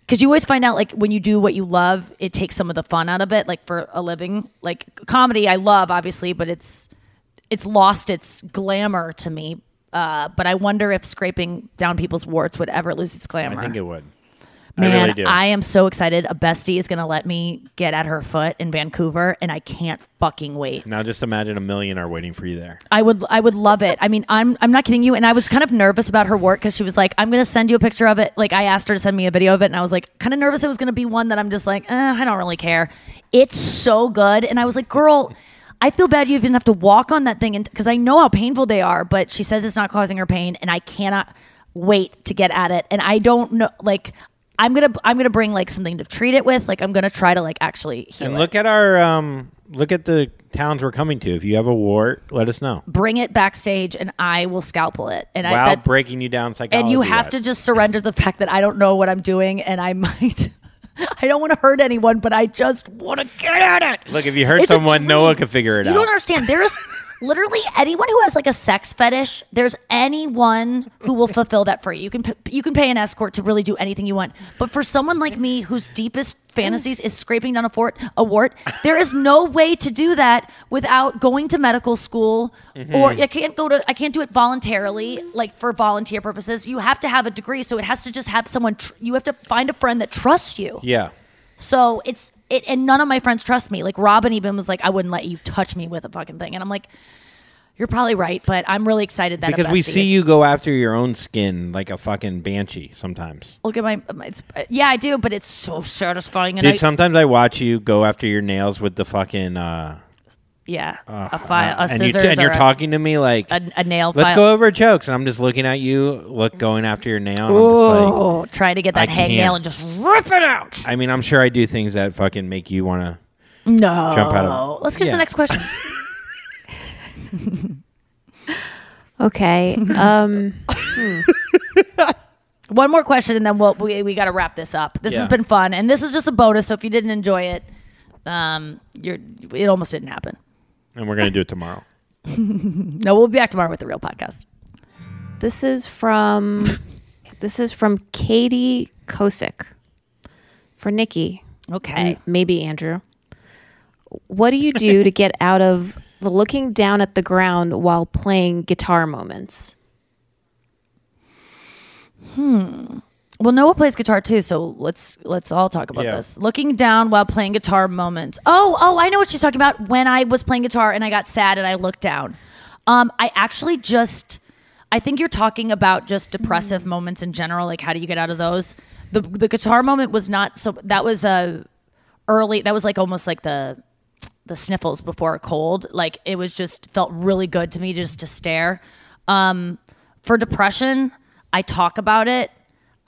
because you always find out like when you do what you love, it takes some of the fun out of it. Like for a living, like comedy, I love obviously, but it's lost its glamour to me. But I wonder if scraping down people's warts would ever lose its glamour. I think it would. Man, I really do. I am so excited. A bestie is going to let me get at her foot in Vancouver, and I can't fucking wait. Now just imagine a million are waiting for you there. I would love it. I mean, I'm not kidding you, and I was kind of nervous about her work because she was like, I'm going to send you a picture of it. Like, I asked her to send me a video of it, and I was like, kind of nervous it was going to be one that I'm just like, I don't really care. It's so good. And I was like, girl, I feel bad you even have to walk on that thing because I know how painful they are, but she says it's not causing her pain, and I cannot wait to get at it. And I don't know, like... I'm gonna bring like something to treat it with. Like I'm gonna try to like actually heal. And look at our look at the towns we're coming to. If you have a wart, let us know. Bring it backstage, and I will scalpel it. And while breaking you down psychology. And you have to just surrender the fact that I don't know what I'm doing, and I might. I don't want to hurt anyone, but I just want to get at it. Look, if you hurt someone, Noah could figure it out. You don't understand. There's literally anyone who has like a sex fetish, there's anyone who will fulfill that for you. You can pay an escort to really do anything you want. But for someone like me whose deepest fantasies is scraping down a wart, there is no way to do that without going to medical school or I can't do it voluntarily, like for volunteer purposes. You have to have a degree, so it has to just have someone you have to find a friend that trusts you. Yeah. So and none of my friends trust me. Like Robin even was like, I wouldn't let you touch me with a fucking thing. And I'm like, you're probably right, but I'm really excited that because we see you go after your own skin like a fucking banshee sometimes. Look at my yeah, I do, but it's so satisfying. And dude, sometimes I watch you go after your nails with the fucking a file, a scissors, and you're talking to me like a nail. Let's go over jokes, and I'm just looking at you, going after your nail. And I'm just like, try to get that hangnail and just rip it out. I mean, I'm sure I do things that fucking make you want to jump out of. Let's get to the next question. Okay. One more question, and then we got to wrap this up. This has been fun, and this is just a bonus. So if you didn't enjoy it, it almost didn't happen. And we're going to do it tomorrow. No, we'll be back tomorrow with the real podcast. This is from Katie Kosick for Nikki. Okay. And maybe Andrew. What do you do to get out of the looking down at the ground while playing guitar moments? Well, Noah plays guitar too, so let's all talk about this. Looking down while playing guitar moments. Oh, I know what she's talking about. When I was playing guitar and I got sad and I looked down. I think you're talking about just depressive moments in general. Like, how do you get out of those? The guitar moment was not so. That was early. That was like almost like the sniffles before a cold. Like, it was just felt really good to me just to stare. For depression, I talk about it.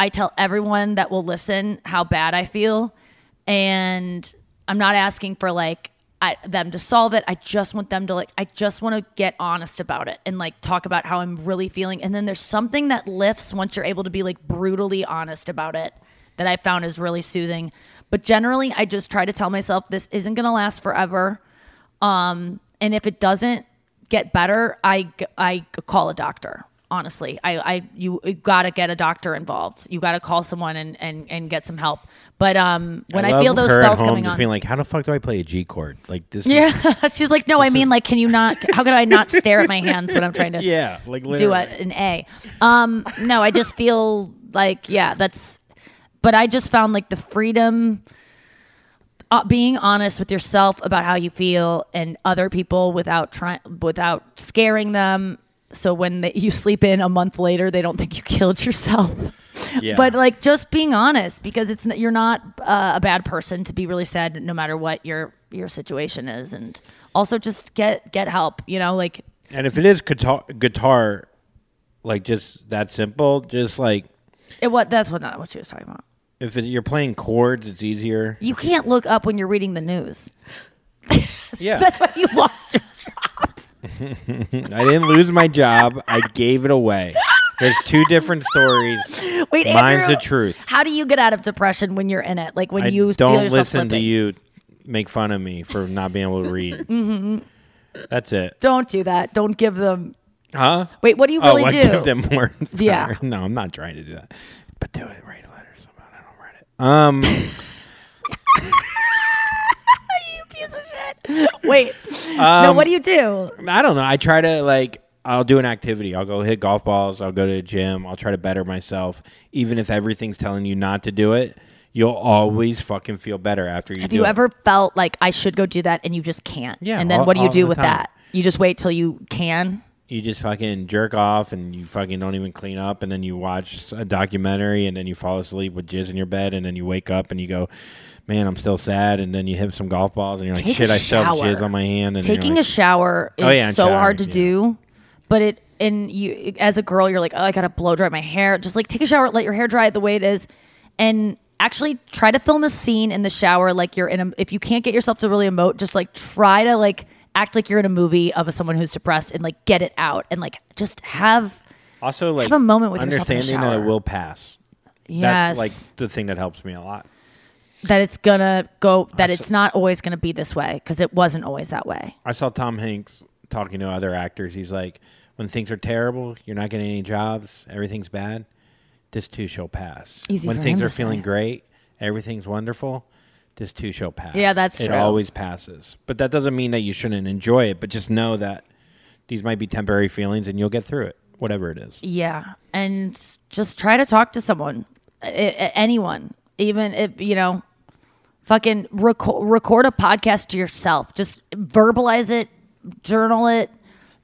I tell everyone that will listen how bad I feel, and I'm not asking for them to solve it. I just want them to I just want to get honest about it and talk about how I'm really feeling. And then there's something that lifts once you're able to be brutally honest about it that I found is really soothing. But generally, I just try to tell myself this isn't going to last forever. And if it doesn't get better, I call a doctor. Honestly, you gotta get a doctor involved. You gotta call someone and get some help. But when I feel those spells coming on, being how the fuck do I play a G chord? This. Yeah, she's like, no, I mean, can you not? How could I not stare at my hands when I'm trying to? Yeah, do an A. No, I just feel that's. But I just found the freedom. Being honest with yourself about how you feel and other people without scaring them. So when you sleep in a month later, they don't think you killed yourself. Yeah. But just being honest, because you're not a bad person to be really sad, no matter what your situation is, and also just get help. And if it is guitar, just that simple, just not what she was talking about. If you're playing chords, it's easier. You can't look up when you're reading the news. Yeah, that's why you lost your job. I didn't lose my job. I gave it away. There's two different stories. Wait, Andrew, mine's the truth. How do you get out of depression when you're in it? Like when you don't listen to you make fun of me for not being able to read. Mm-hmm. That's it. Don't do that. Don't give them. Huh? Wait, what do you really do? Give them more. Yeah. No, I'm not trying to do that. But do it. Write letters. I don't write it. Wait, no, what do you do? I don't know. I try to I'll do an activity. I'll go hit golf balls. I'll go to the gym. I'll try to better myself. Even if everything's telling you not to do it, you'll always fucking feel better after you do it. Have you ever felt I should go do that and you just can't? Yeah. And then what do you do with that? You just wait till you can? You just fucking jerk off and you fucking don't even clean up, and then you watch a documentary, and then you fall asleep with jizz in your bed, and then you wake up and you go, man, I'm still sad, and then you hit some golf balls, and you're shit, I still have jizz on my hand. And taking a shower is so hard to do, but you as a girl, you're oh, I gotta blow dry my hair. Just take a shower, let your hair dry the way it is, and actually try to film a scene in the shower you're in. If you can't get yourself to really emote, just try to act like you're in a movie of someone who's depressed and get it out, and just have also have a moment with yourself in the shower. Understanding that it will pass. Yes, that's the thing that helps me a lot. That it's gonna go. That it's not always gonna be this way, because it wasn't always that way. I saw Tom Hanks talking to other actors. He's like, "When things are terrible, you're not getting any jobs. Everything's bad. This too shall pass. Easy when things are feeling great, everything's wonderful. This too shall pass. Yeah, that's true. It always passes. But that doesn't mean that you shouldn't enjoy it. But just know that these might be temporary feelings, and you'll get through it, whatever it is. Yeah, and just try to talk to someone, anyone, even if . Fucking record a podcast to yourself. Just verbalize it, journal it.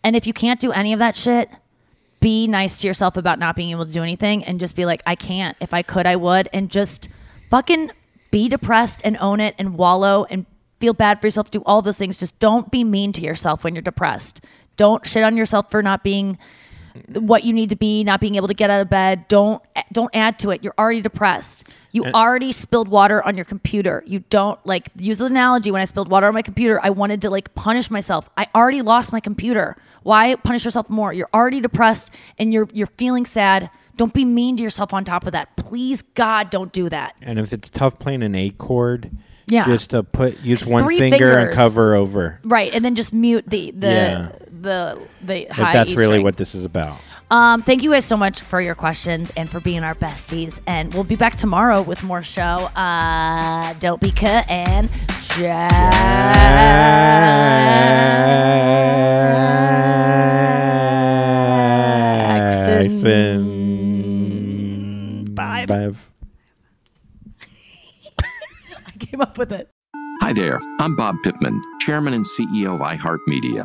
And if you can't do any of that shit, be nice to yourself about not being able to do anything, and just be like, I can't. If I could, I would. And just fucking be depressed and own it and wallow and feel bad for yourself. Do all those things. Just don't be mean to yourself when you're depressed. Don't shit on yourself for not being what you need to be, not being able to get out of bed. Don't add to it. You're already depressed. You already spilled water on your computer. You don't use an analogy. When I spilled water on my computer, I wanted to punish myself. I already lost my computer. Why punish yourself more? You're already depressed and you're feeling sad. Don't be mean to yourself on top of that. Please, God, don't do that. And if it's tough playing an A chord, just to use one finger and cover over. Right, and then just mute the high E string. That's really what this is about. Thank you guys so much for your questions and for being our besties. And we'll be back tomorrow with more show. Don't be cut and Jackson. Bye. Pittman, Chairman and CEO of iHeartMedia.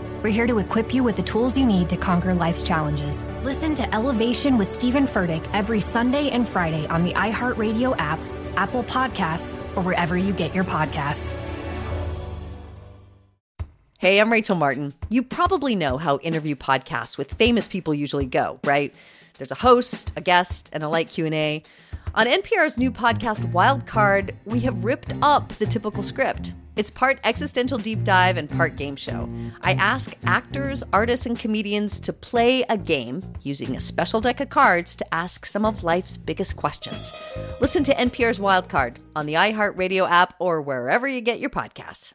We're here to equip you with the tools you need to conquer life's challenges. Listen to Elevation with Stephen Furtick every Sunday and Friday on the iHeartRadio app, Apple Podcasts, or wherever you get your podcasts. Hey, I'm Rachel Martin. You probably know how interview podcasts with famous people usually go, right? There's a host, a guest, and a light Q&A. On NPR's new podcast, Wildcard, we have ripped up the typical script. It's part existential deep dive and part game show. I ask actors, artists, and comedians to play a game using a special deck of cards to ask some of life's biggest questions. Listen to NPR's Wildcard on the iHeartRadio app or wherever you get your podcasts.